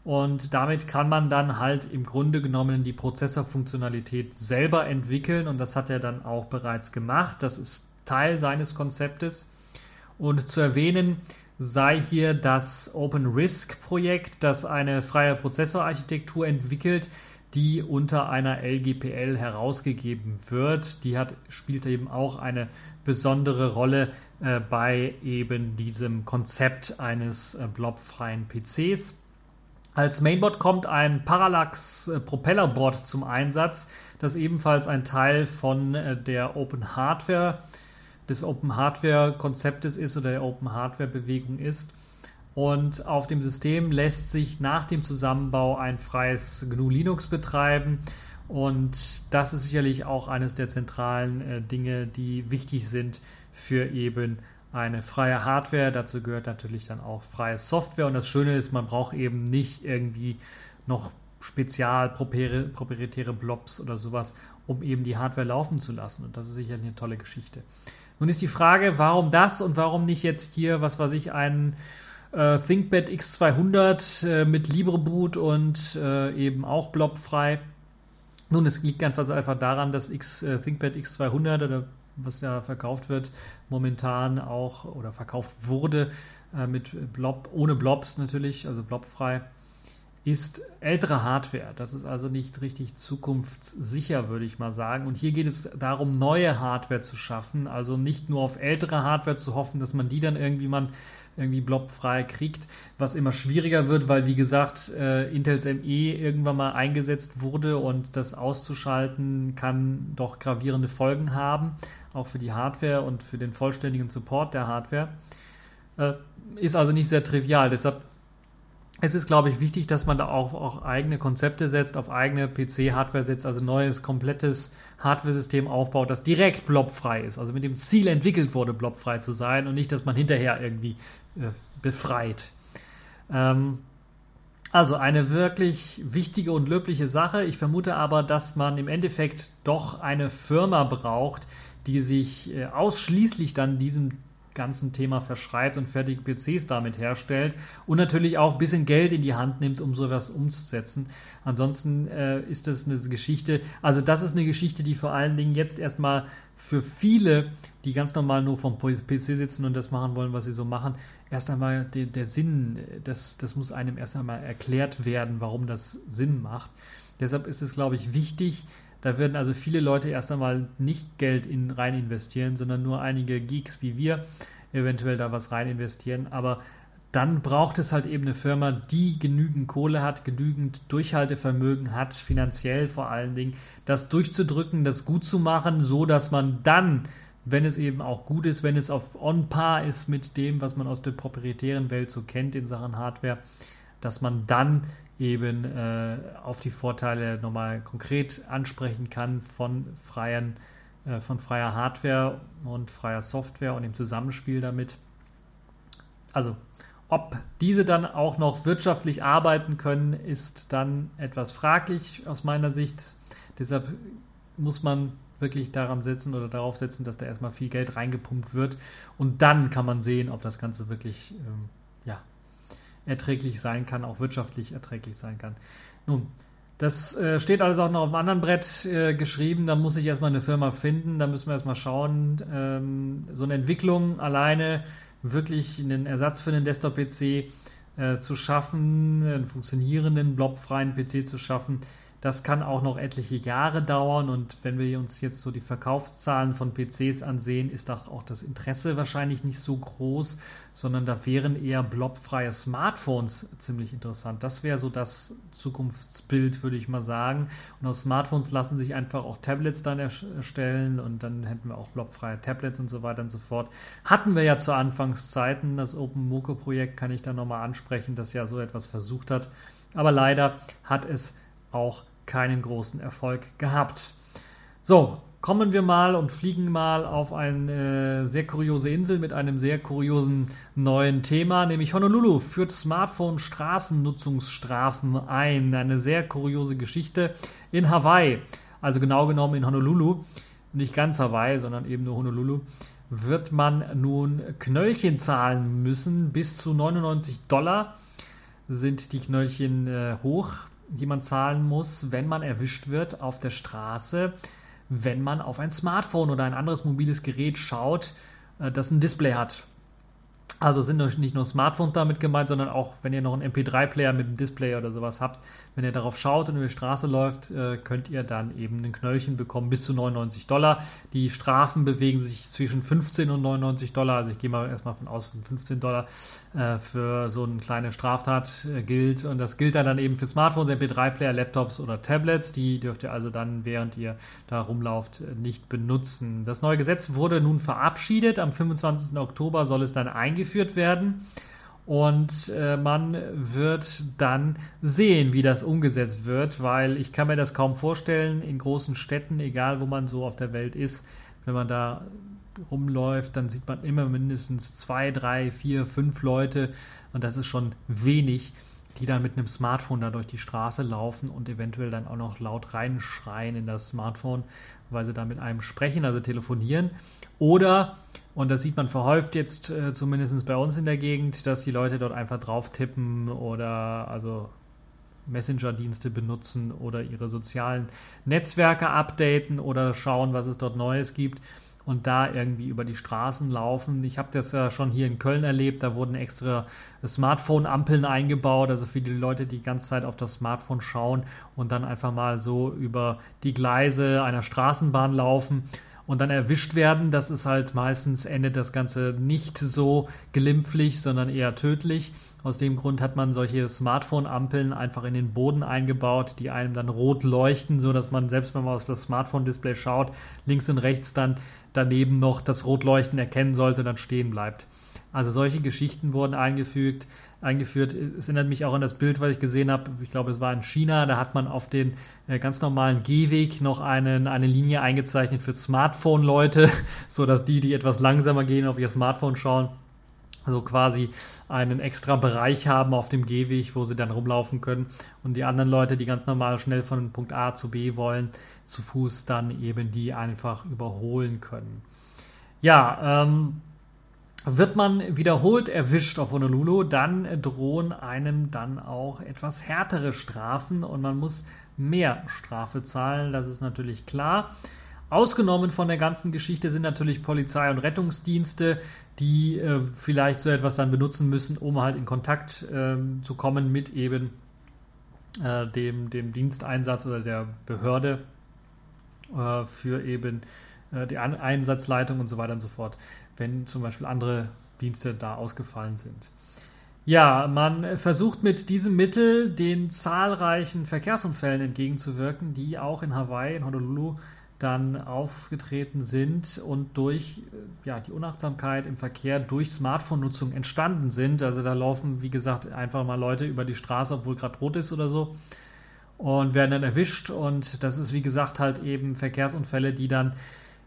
Und damit kann man dann halt im Grunde genommen die Prozessorfunktionalität selber entwickeln. Und das hat er dann auch bereits gemacht. Das ist Teil seines Konzeptes. Und zu erwähnen sei hier das OpenRISC-Projekt, das eine freie Prozessorarchitektur entwickelt, die unter einer L G P L herausgegeben wird. Die hat, spielt eben auch eine besondere Rolle äh, bei eben diesem Konzept eines äh, blobfreien P Cs. Als Mainboard kommt ein Parallax-Propellerboard zum Einsatz, das ebenfalls ein Teil von äh, der Open Hardware, des Open Hardware-Konzeptes ist oder der Open Hardware-Bewegung ist. Und auf dem System lässt sich nach dem Zusammenbau ein freies G N U Linux betreiben. Und das ist sicherlich auch eines der zentralen äh, Dinge, die wichtig sind für eben eine freie Hardware. Dazu gehört natürlich dann auch freie Software. Und das Schöne ist, man braucht eben nicht irgendwie noch spezial proprietäre Blobs oder sowas, um eben die Hardware laufen zu lassen. Und das ist sicherlich eine tolle Geschichte. Nun ist die Frage, warum das und warum nicht jetzt hier, was weiß ich, einen Uh, Thinkpad X zweihundert uh, mit Libreboot und uh, eben auch blobfrei. Nun, es liegt ganz einfach daran, dass X, uh, Thinkpad X zweihundert oder was da verkauft wird, momentan auch oder verkauft wurde uh, mit Blob, ohne Blobs natürlich, also blobfrei, ist ältere Hardware. Das ist also nicht richtig zukunftssicher, würde ich mal sagen. Und hier geht es darum, neue Hardware zu schaffen, also nicht nur auf ältere Hardware zu hoffen, dass man die dann irgendwie mal irgendwie blobfrei kriegt, was immer schwieriger wird, weil wie gesagt äh, Intels M E irgendwann mal eingesetzt wurde und das auszuschalten kann doch gravierende Folgen haben, auch für die Hardware und für den vollständigen Support der Hardware. Äh, ist also nicht sehr trivial, deshalb es ist, glaube ich, wichtig, dass man da auch, auch eigene Konzepte setzt, auf eigene P C-Hardware setzt, also neues, komplettes Hardware-System aufbaut, das direkt blobfrei ist, also mit dem Ziel entwickelt wurde, blobfrei zu sein und nicht, dass man hinterher irgendwie äh, befreit. Ähm, also eine wirklich wichtige und löbliche Sache. Ich vermute aber, dass man im Endeffekt doch eine Firma braucht, die sich äh, ausschließlich dann diesem ganzen Thema verschreibt und fertige P Cs damit herstellt und natürlich auch ein bisschen Geld in die Hand nimmt, um sowas umzusetzen. Ansonsten äh, ist das eine Geschichte, also das ist eine Geschichte, die vor allen Dingen jetzt erstmal für viele, die ganz normal nur vom P C sitzen und das machen wollen, was sie so machen, erst einmal de, der Sinn, das, das muss einem erst einmal erklärt werden, warum das Sinn macht. Deshalb ist es, glaube ich, wichtig. Da werden also viele Leute erst einmal nicht Geld in, rein investieren, sondern nur einige Geeks wie wir eventuell da was rein investieren. Aber dann braucht es halt eben eine Firma, die genügend Kohle hat, genügend Durchhaltevermögen hat, finanziell vor allen Dingen, das durchzudrücken, das gut zu machen, so dass man dann, wenn es eben auch gut ist, wenn es auf on par ist mit dem, was man aus der proprietären Welt so kennt in Sachen Hardware, dass man dann eben äh, auf die Vorteile nochmal konkret ansprechen kann von, freien, äh, von freier Hardware und freier Software und dem Zusammenspiel damit. Also ob diese dann auch noch wirtschaftlich arbeiten können, ist dann etwas fraglich aus meiner Sicht. Deshalb muss man wirklich daran setzen oder darauf setzen, dass da erstmal viel Geld reingepumpt wird und dann kann man sehen, ob das Ganze wirklich ähm, ja, erträglich sein kann, auch wirtschaftlich erträglich sein kann. Nun, das äh, steht alles auch noch auf einem anderen Brett äh, geschrieben, da muss ich erstmal eine Firma finden, da müssen wir erstmal schauen, ähm, so eine Entwicklung alleine wirklich einen Ersatz für einen Desktop-P C äh, zu schaffen, einen funktionierenden, blobfreien P C zu schaffen, das kann auch noch etliche Jahre dauern und wenn wir uns jetzt so die Verkaufszahlen von P Cs ansehen, ist auch das Interesse wahrscheinlich nicht so groß, sondern da wären eher blobfreie Smartphones ziemlich interessant. Das wäre so das Zukunftsbild, würde ich mal sagen. Und aus Smartphones lassen sich einfach auch Tablets dann erstellen und dann hätten wir auch blobfreie Tablets und so weiter und so fort. Hatten wir ja zu Anfangszeiten, das OpenMoko-Projekt kann ich da nochmal ansprechen, das ja so etwas versucht hat, aber leider hat es auch keinen großen Erfolg gehabt. So, kommen wir mal und fliegen mal auf eine äh, sehr kuriose Insel mit einem sehr kuriosen neuen Thema, nämlich Honolulu führt Smartphone-Straßennutzungsstrafen ein. Eine sehr kuriose Geschichte in Hawaii, also genau genommen in Honolulu, nicht ganz Hawaii, sondern eben nur Honolulu, wird man nun Knöllchen zahlen müssen. Bis zu neunundneunzig Dollar sind die Knöllchen äh, hoch, die man zahlen muss, wenn man erwischt wird auf der Straße, wenn man auf ein Smartphone oder ein anderes mobiles Gerät schaut, das ein Display hat. Also sind nicht nur Smartphones damit gemeint, sondern auch, wenn ihr noch einen M P drei Player mit einem Display oder sowas habt, wenn ihr darauf schaut und über die Straße läuft, könnt ihr dann eben ein Knöllchen bekommen, bis zu neunundneunzig Dollar. Die Strafen bewegen sich zwischen fünfzehn und neunundneunzig Dollar, also ich gehe mal erstmal von aus, fünfzehn Dollar für so eine kleine Straftat gilt und das gilt dann, dann eben für Smartphones, M P drei Player, Laptops oder Tablets, die dürft ihr also dann, während ihr da rumlauft, nicht benutzen. Das neue Gesetz wurde nun verabschiedet, am fünfundzwanzigsten Oktober soll es dann eingeführt werden und äh, man wird dann sehen, wie das umgesetzt wird, weil ich kann mir das kaum vorstellen, in großen Städten, egal wo man so auf der Welt ist, wenn man da rumläuft, dann sieht man immer mindestens zwei, drei, vier, fünf Leute und das ist schon wenig, die dann mit einem Smartphone da durch die Straße laufen und eventuell dann auch noch laut reinschreien in das Smartphone, weil sie da mit einem sprechen, also telefonieren. Oder, und das sieht man verhäuft jetzt äh, zumindest bei uns in der Gegend, dass die Leute dort einfach drauf tippen oder also Messenger-Dienste benutzen oder ihre sozialen Netzwerke updaten oder schauen, was es dort Neues gibt und da irgendwie über die Straßen laufen. Ich habe das ja schon hier in Köln erlebt, da wurden extra Smartphone-Ampeln eingebaut, also für die Leute, die die ganze Zeit auf das Smartphone schauen und dann einfach mal so über die Gleise einer Straßenbahn laufen und dann erwischt werden. Das ist halt meistens, endet das Ganze nicht so glimpflich, sondern eher tödlich. Aus dem Grund hat man solche Smartphone-Ampeln einfach in den Boden eingebaut, die einem dann rot leuchten, sodass man, selbst wenn man auf das Smartphone-Display schaut, links und rechts dann daneben noch das Rotleuchten erkennen sollte und dann stehen bleibt. Also solche Geschichten wurden eingefügt, eingeführt. Es erinnert mich auch an das Bild, was ich gesehen habe. Ich glaube, es war in China. Da hat man auf den äh, ganz normalen Gehweg noch einen, eine Linie eingezeichnet für Smartphone-Leute, sodass die, die etwas langsamer gehen, auf ihr Smartphone schauen also quasi einen extra Bereich haben auf dem Gehweg, wo sie dann rumlaufen können und die anderen Leute, die ganz normal schnell von Punkt A zu B wollen, zu Fuß dann eben die einfach überholen können. Ja, ähm, wird man wiederholt erwischt auf Honolulu, dann drohen einem dann auch etwas härtere Strafen und man muss mehr Strafe zahlen, das ist natürlich klar. Ausgenommen von der ganzen Geschichte sind natürlich Polizei und Rettungsdienste, die äh, vielleicht so etwas dann benutzen müssen, um halt in Kontakt äh, zu kommen mit eben äh, dem, dem Diensteinsatz oder der Behörde äh, für eben äh, die An- Einsatzleitung und so weiter und so fort, wenn zum Beispiel andere Dienste da ausgefallen sind. Ja, man versucht mit diesem Mittel den zahlreichen Verkehrsunfällen entgegenzuwirken, die auch in Hawaii, in Honolulu dann aufgetreten sind und durch ja, die Unachtsamkeit im Verkehr durch Smartphone-Nutzung entstanden sind. Also da laufen, wie gesagt, einfach mal Leute über die Straße, obwohl gerade rot ist oder so, und werden dann erwischt. Und das ist, wie gesagt, halt eben Verkehrsunfälle, die dann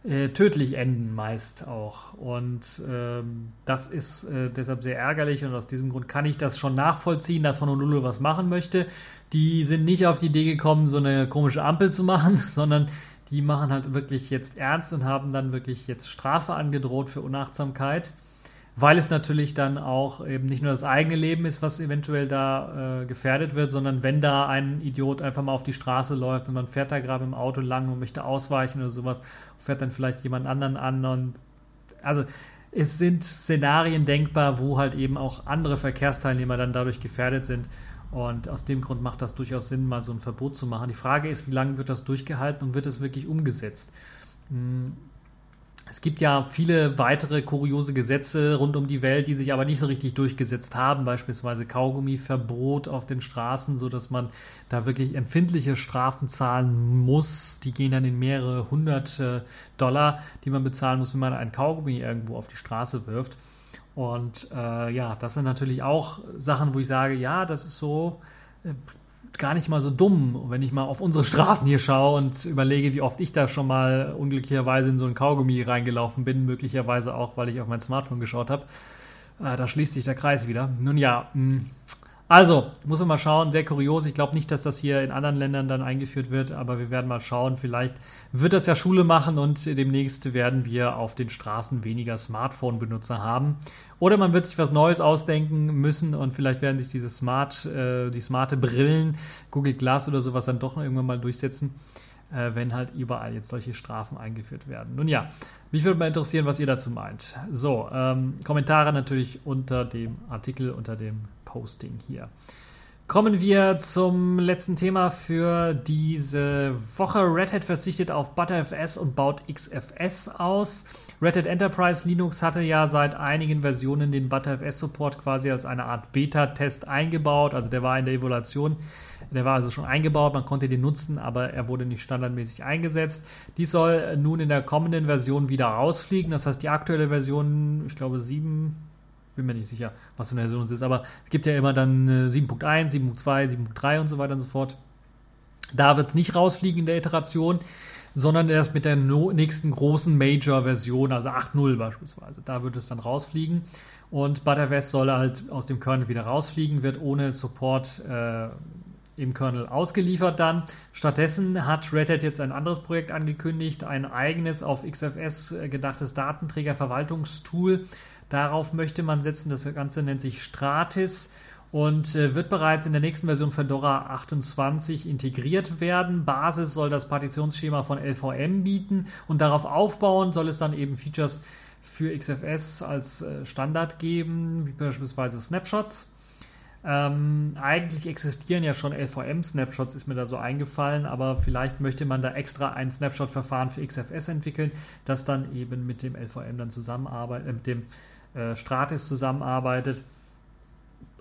äh, tödlich enden meist auch. Und ähm, das ist äh, deshalb sehr ärgerlich. Und aus diesem Grund kann ich das schon nachvollziehen, dass Honolulu was machen möchte. Die sind nicht auf die Idee gekommen, so eine komische Ampel zu machen, sondern die machen halt wirklich jetzt ernst und haben dann wirklich jetzt Strafe angedroht für Unachtsamkeit, weil es natürlich dann auch eben nicht nur das eigene Leben ist, was eventuell da äh, gefährdet wird, sondern wenn da ein Idiot einfach mal auf die Straße läuft und man fährt da gerade im Auto lang und möchte ausweichen oder sowas, fährt dann vielleicht jemand anderen an. Und also es sind Szenarien denkbar, wo halt eben auch andere Verkehrsteilnehmer dann dadurch gefährdet sind. Und aus dem Grund macht das durchaus Sinn, mal so ein Verbot zu machen. Die Frage ist, wie lange wird das durchgehalten und wird es wirklich umgesetzt? Es gibt ja viele weitere kuriose Gesetze rund um die Welt, die sich aber nicht so richtig durchgesetzt haben. Beispielsweise Kaugummiverbot auf den Straßen, sodass man da wirklich empfindliche Strafen zahlen muss. Die gehen dann in mehrere hundert Dollar, die man bezahlen muss, wenn man einen Kaugummi irgendwo auf die Straße wirft. Und äh, ja, das sind natürlich auch Sachen, wo ich sage, ja, das ist so äh, gar nicht mal so dumm. Und wenn ich mal auf unsere Straßen hier schaue und überlege, wie oft ich da schon mal unglücklicherweise in so ein Kaugummi reingelaufen bin, möglicherweise auch, weil ich auf mein Smartphone geschaut habe, äh, da schließt sich der Kreis wieder. Nun ja, mh. Also, muss man mal schauen, sehr kurios. Ich glaube nicht, dass das hier in anderen Ländern dann eingeführt wird, aber wir werden mal schauen. Vielleicht wird das ja Schule machen und demnächst werden wir auf den Straßen weniger Smartphone-Benutzer haben. Oder man wird sich was Neues ausdenken müssen und vielleicht werden sich diese Smart, äh, die smarte Brillen, Google Glass oder sowas dann doch irgendwann mal durchsetzen, äh, wenn halt überall jetzt solche Strafen eingeführt werden. Nun ja, mich würde mal interessieren, was ihr dazu meint. So, ähm, Kommentare natürlich unter dem Artikel, unter dem Posting hier. Kommen wir zum letzten Thema für diese Woche. Red Hat verzichtet auf Btrfs und baut X F S aus. Red Hat Enterprise Linux hatte ja seit einigen Versionen den Btrfs-Support quasi als eine Art Beta-Test eingebaut. Also der war in der Evaluation, der war also schon eingebaut, man konnte den nutzen, aber er wurde nicht standardmäßig eingesetzt. Dies soll nun in der kommenden Version wieder rausfliegen. Das heißt, die aktuelle Version, ich glaube sieben... bin mir nicht sicher, was für eine Version es ist, aber es gibt ja immer dann sieben Punkt eins, sieben Punkt zwei, sieben Punkt drei und so weiter und so fort. Da wird es nicht rausfliegen in der Iteration, sondern erst mit der no- nächsten großen Major-Version, also acht Punkt null beispielsweise. Da wird es dann rausfliegen und Btrfs soll halt aus dem Kernel wieder rausfliegen, wird ohne Support äh, im Kernel ausgeliefert dann. Stattdessen hat Red Hat jetzt ein anderes Projekt angekündigt, ein eigenes auf X F S gedachtes Datenträgerverwaltungstool. Darauf möchte man setzen, das Ganze nennt sich Stratis und äh, wird bereits in der nächsten Version Fedora achtundzwanzig integriert werden. Basis soll das Partitionsschema von L V M bieten und darauf aufbauen soll es dann eben Features für X F S als äh, Standard geben, wie beispielsweise Snapshots. Ähm, eigentlich existieren ja schon L V M-Snapshots, ist mir da so eingefallen, aber vielleicht möchte man da extra ein Snapshot-Verfahren für X F S entwickeln, das dann eben mit dem L V M dann zusammenarbeitet, äh, mit dem äh, Stratis zusammenarbeitet.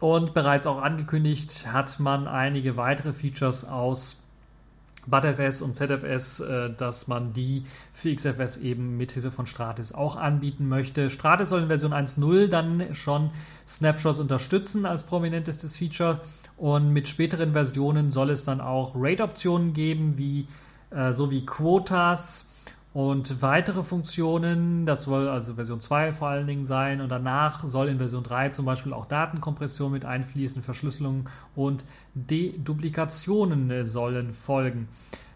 Und bereits auch angekündigt hat man einige weitere Features aus Btrfs und Z F S, dass man die für X F S eben mithilfe von Stratis auch anbieten möchte. Stratis soll in Version eins Punkt null dann schon Snapshots unterstützen als prominentestes Feature und mit späteren Versionen soll es dann auch RAID-Optionen geben, wie, äh, sowie Quotas Und weitere Funktionen, das soll also Version zwei vor allen Dingen sein, und danach soll in Version drei zum Beispiel auch Datenkompression mit einfließen, Verschlüsselung und Deduplikationen sollen folgen.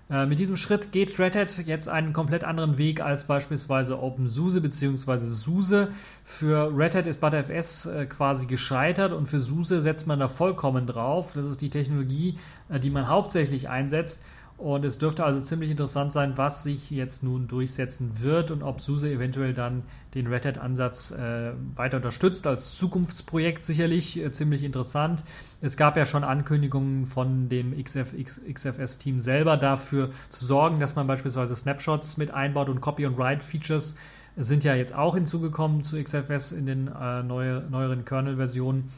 Äh, mit diesem Schritt geht Red Hat jetzt einen komplett anderen Weg als beispielsweise OpenSUSE bzw. SUSE. Für Red Hat ist Btrfs äh, quasi gescheitert und für SUSE setzt man da vollkommen drauf. Das ist die Technologie, äh, die man hauptsächlich einsetzt. Und es dürfte also ziemlich interessant sein, was sich jetzt nun durchsetzen wird und ob SUSE eventuell dann den Red Hat-Ansatz äh, weiter unterstützt. Als Zukunftsprojekt sicherlich äh, ziemlich interessant. Es gab ja schon Ankündigungen von dem X F S-Team selber, dafür zu sorgen, dass man beispielsweise Snapshots mit einbaut, und Copy-and-Write-Features sind ja jetzt auch hinzugekommen zu X F S in den äh, neue, neueren Kernel-Versionen.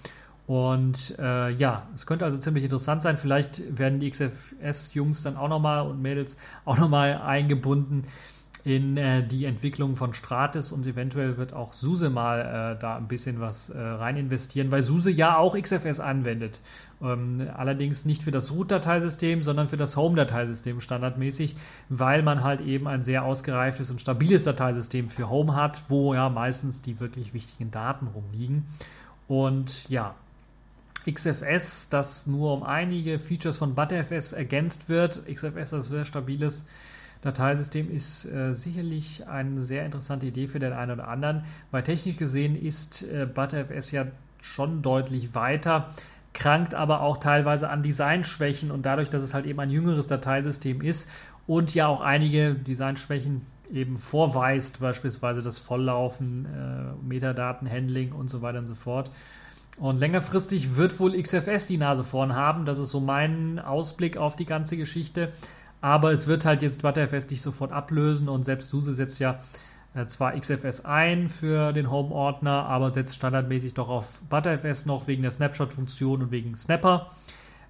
Und äh, ja, es könnte also ziemlich interessant sein. Vielleicht werden die X F S-Jungs dann auch nochmal und Mädels auch nochmal eingebunden in äh, die Entwicklung von Stratis, und eventuell wird auch SUSE mal äh, da ein bisschen was äh, rein investieren, weil SUSE ja auch X F S anwendet. Ähm, allerdings nicht für das Root-Dateisystem, sondern für das Home-Dateisystem standardmäßig, weil man halt eben ein sehr ausgereiftes und stabiles Dateisystem für Home hat, wo ja meistens die wirklich wichtigen Daten rumliegen. Und ja, X F S, das nur um einige Features von Btrfs ergänzt wird. X F S, das sehr stabiles Dateisystem, ist äh, sicherlich eine sehr interessante Idee für den einen oder anderen. Bei Technik gesehen ist äh, Btrfs ja schon deutlich weiter, krankt aber auch teilweise an Designschwächen, und dadurch, dass es halt eben ein jüngeres Dateisystem ist und ja auch einige Designschwächen eben vorweist, beispielsweise das Volllaufen, äh, Metadatenhandling und so weiter und so fort. Und längerfristig wird wohl X F S die Nase vorn haben. Das ist so mein Ausblick auf die ganze Geschichte. Aber es wird halt jetzt Btrfs nicht sofort ablösen. Und selbst SUSE setzt ja äh, zwar X F S ein für den Home-Ordner, aber setzt standardmäßig doch auf Btrfs noch wegen der Snapshot-Funktion und wegen Snapper.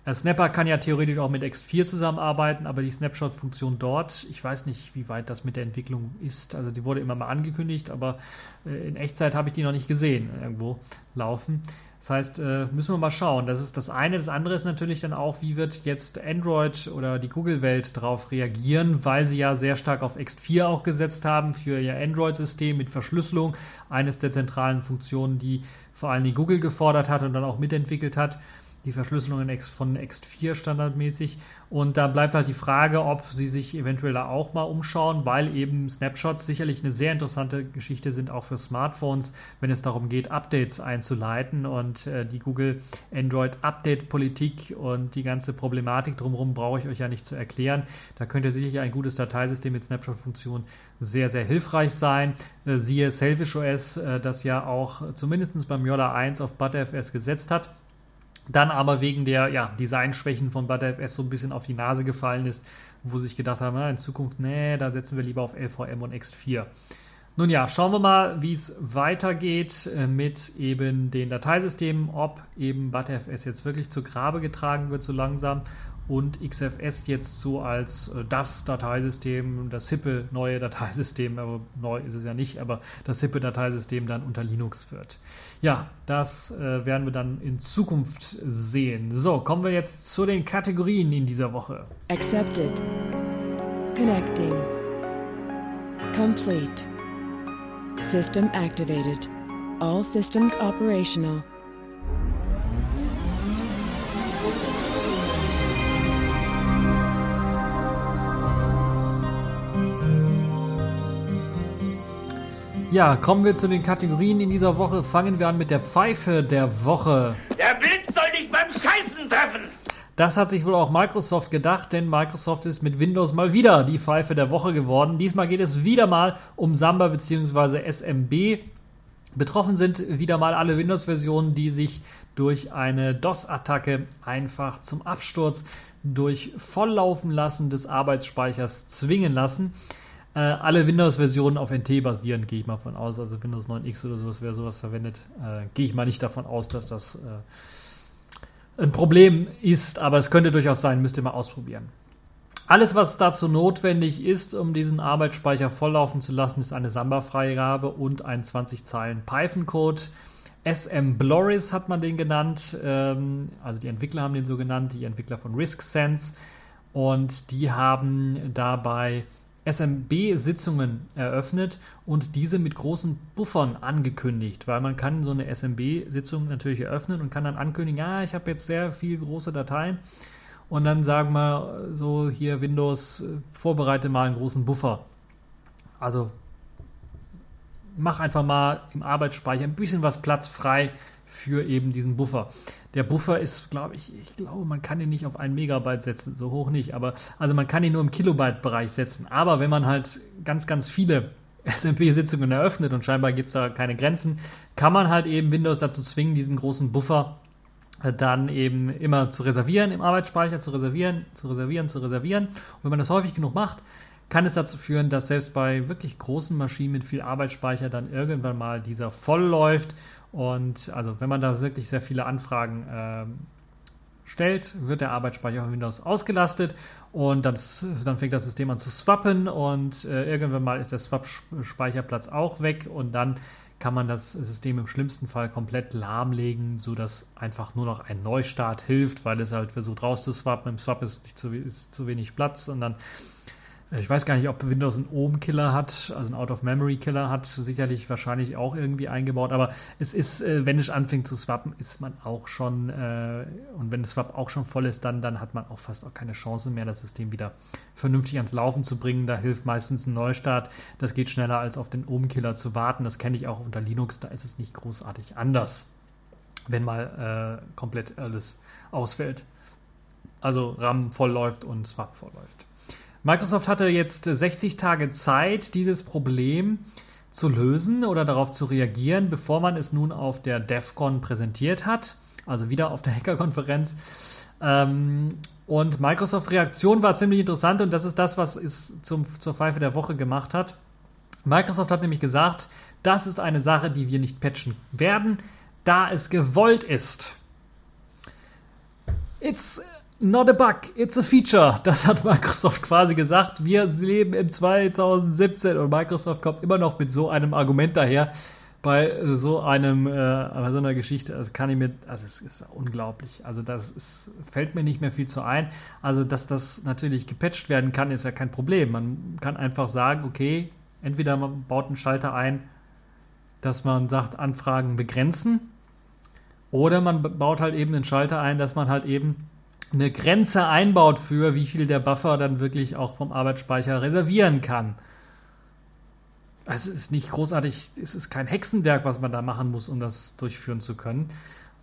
Äh, Snapper kann ja theoretisch auch mit X vier zusammenarbeiten, aber die Snapshot-Funktion dort, ich weiß nicht, wie weit das mit der Entwicklung ist. Also die wurde immer mal angekündigt, aber äh, in Echtzeit habe ich die noch nicht gesehen irgendwo laufen. Das heißt, müssen wir mal schauen. Das ist das eine. Das andere ist natürlich dann auch, wie wird jetzt Android oder die Google-Welt darauf reagieren, weil sie ja sehr stark auf X vier auch gesetzt haben für ihr Android-System mit Verschlüsselung. Eines der zentralen Funktionen, die vor allem die Google gefordert hat und dann auch mitentwickelt hat. Die Verschlüsselung von X vier standardmäßig. Und da bleibt halt die Frage, ob sie sich eventuell auch mal umschauen, weil eben Snapshots sicherlich eine sehr interessante Geschichte sind, auch für Smartphones, wenn es darum geht, Updates einzuleiten. Und äh, die Google Android Update Politik und die ganze Problematik drumherum brauche ich euch ja nicht zu erklären. Da könnte sicherlich ein gutes Dateisystem mit Snapshot-Funktion sehr, sehr hilfreich sein. Äh, siehe Sailfish O S, äh, das ja auch äh, zumindest beim Jolla eins auf Btrfs gesetzt hat, dann aber wegen der ja, Designschwächen von Btrfs so ein bisschen auf die Nase gefallen ist, wo sie sich gedacht haben, na, in Zukunft, nee, da setzen wir lieber auf L V M und X vier. Nun ja, schauen wir mal, wie es weitergeht mit eben den Dateisystemen, ob eben Btrfs jetzt wirklich zu Grabe getragen wird so langsam und X F S jetzt so als das Dateisystem, das hippe neue Dateisystem, aber neu ist es ja nicht, aber das hippe Dateisystem dann unter Linux wird. Ja, das äh, werden wir dann in Zukunft sehen. So, kommen wir jetzt zu den Kategorien in dieser Woche. Accepted. Connecting. Complete. System activated. All systems operational. Ja, kommen wir zu den Kategorien in dieser Woche. Fangen wir an mit der Pfeife der Woche. Der Blitz soll dich beim Scheißen treffen! Das hat sich wohl auch Microsoft gedacht, denn Microsoft ist mit Windows mal wieder die Pfeife der Woche geworden. Diesmal geht es wieder mal um Samba bzw. S M B. Betroffen sind wieder mal alle Windows-Versionen, die sich durch eine DOS-Attacke einfach zum Absturz durch Volllaufen lassen des Arbeitsspeichers zwingen lassen. Äh, alle Windows-Versionen auf N T basierend, gehe ich mal von aus. Also Windows neun X oder sowas, wer sowas verwendet, äh, gehe ich mal nicht davon aus, dass das äh, ein Problem ist. Aber es könnte durchaus sein, müsst ihr mal ausprobieren. Alles, was dazu notwendig ist, um diesen Arbeitsspeicher volllaufen zu lassen, ist eine Samba-Freigabe und ein zwanzig Zeilen Python-Code. S M Bloris hat man den genannt. Ähm, also die Entwickler haben den so genannt, die Entwickler von RiskSense. Und die haben dabei S M B-Sitzungen eröffnet und diese mit großen Buffern angekündigt, weil man kann so eine S M B-Sitzung natürlich eröffnen und kann dann ankündigen, ja, ich habe jetzt sehr viel große Dateien und dann sagen wir so, hier Windows, vorbereite mal einen großen Buffer. Also mach einfach mal im Arbeitsspeicher ein bisschen was Platz frei für eben diesen Buffer. Der Buffer ist, glaube ich, ich glaube, man kann ihn nicht auf ein Megabyte setzen, so hoch nicht, aber also man kann ihn nur im Kilobyte-Bereich setzen. Aber wenn man halt ganz, ganz viele S M P-Sitzungen eröffnet und scheinbar gibt es da keine Grenzen, kann man halt eben Windows dazu zwingen, diesen großen Buffer dann eben immer zu reservieren, im Arbeitsspeicher zu reservieren, zu reservieren, zu reservieren. Und wenn man das häufig genug macht, kann es dazu führen, dass selbst bei wirklich großen Maschinen mit viel Arbeitsspeicher dann irgendwann mal dieser voll läuft. Und also wenn man da wirklich sehr viele Anfragen äh, stellt, wird der Arbeitsspeicher von Windows ausgelastet und dann, dann fängt das System an zu swappen und äh, irgendwann mal ist der Swap-Speicherplatz auch weg und dann kann man das System im schlimmsten Fall komplett lahmlegen, sodass einfach nur noch ein Neustart hilft, weil es halt versucht rauszuswappen. Im Swap ist, nicht zu, ist zu wenig Platz und dann ich weiß gar nicht, ob Windows einen O M-Killer hat, also einen Out-of-Memory-Killer hat, sicherlich wahrscheinlich auch irgendwie eingebaut, aber es ist, wenn es anfängt zu swappen, ist man auch schon, und wenn das Swap auch schon voll ist, dann, dann hat man auch fast auch keine Chance mehr, das System wieder vernünftig ans Laufen zu bringen. Da hilft meistens ein Neustart, das geht schneller als auf den O M-Killer zu warten, das kenne ich auch unter Linux, da ist es nicht großartig anders, wenn mal äh, komplett alles ausfällt, also RAM voll läuft und Swap voll läuft. Microsoft hatte jetzt sechzig Tage Zeit, dieses Problem zu lösen oder darauf zu reagieren, bevor man es nun auf der DEFCON präsentiert hat, also wieder auf der Hackerkonferenz. Und Microsofts Reaktion war ziemlich interessant und das ist das, was es zum, zur Pfeife der Woche gemacht hat. Microsoft hat nämlich gesagt, das ist eine Sache, die wir nicht patchen werden, da es gewollt ist. It's not a bug, it's a feature. Das hat Microsoft quasi gesagt. Wir leben im zweitausendsiebzehn und Microsoft kommt immer noch mit so einem Argument daher bei so einem, äh, bei so einer Geschichte. Das kann ich mir, also es ist unglaublich. Also das ist, fällt mir nicht mehr viel zu ein. Also dass das natürlich gepatcht werden kann, ist ja kein Problem. Man kann einfach sagen, okay, entweder man baut einen Schalter ein, dass man sagt, Anfragen begrenzen, oder man baut halt eben einen Schalter ein, dass man halt eben eine Grenze einbaut für, wie viel der Buffer dann wirklich auch vom Arbeitsspeicher reservieren kann. Also es ist nicht großartig, es ist kein Hexenwerk, was man da machen muss, um das durchführen zu können.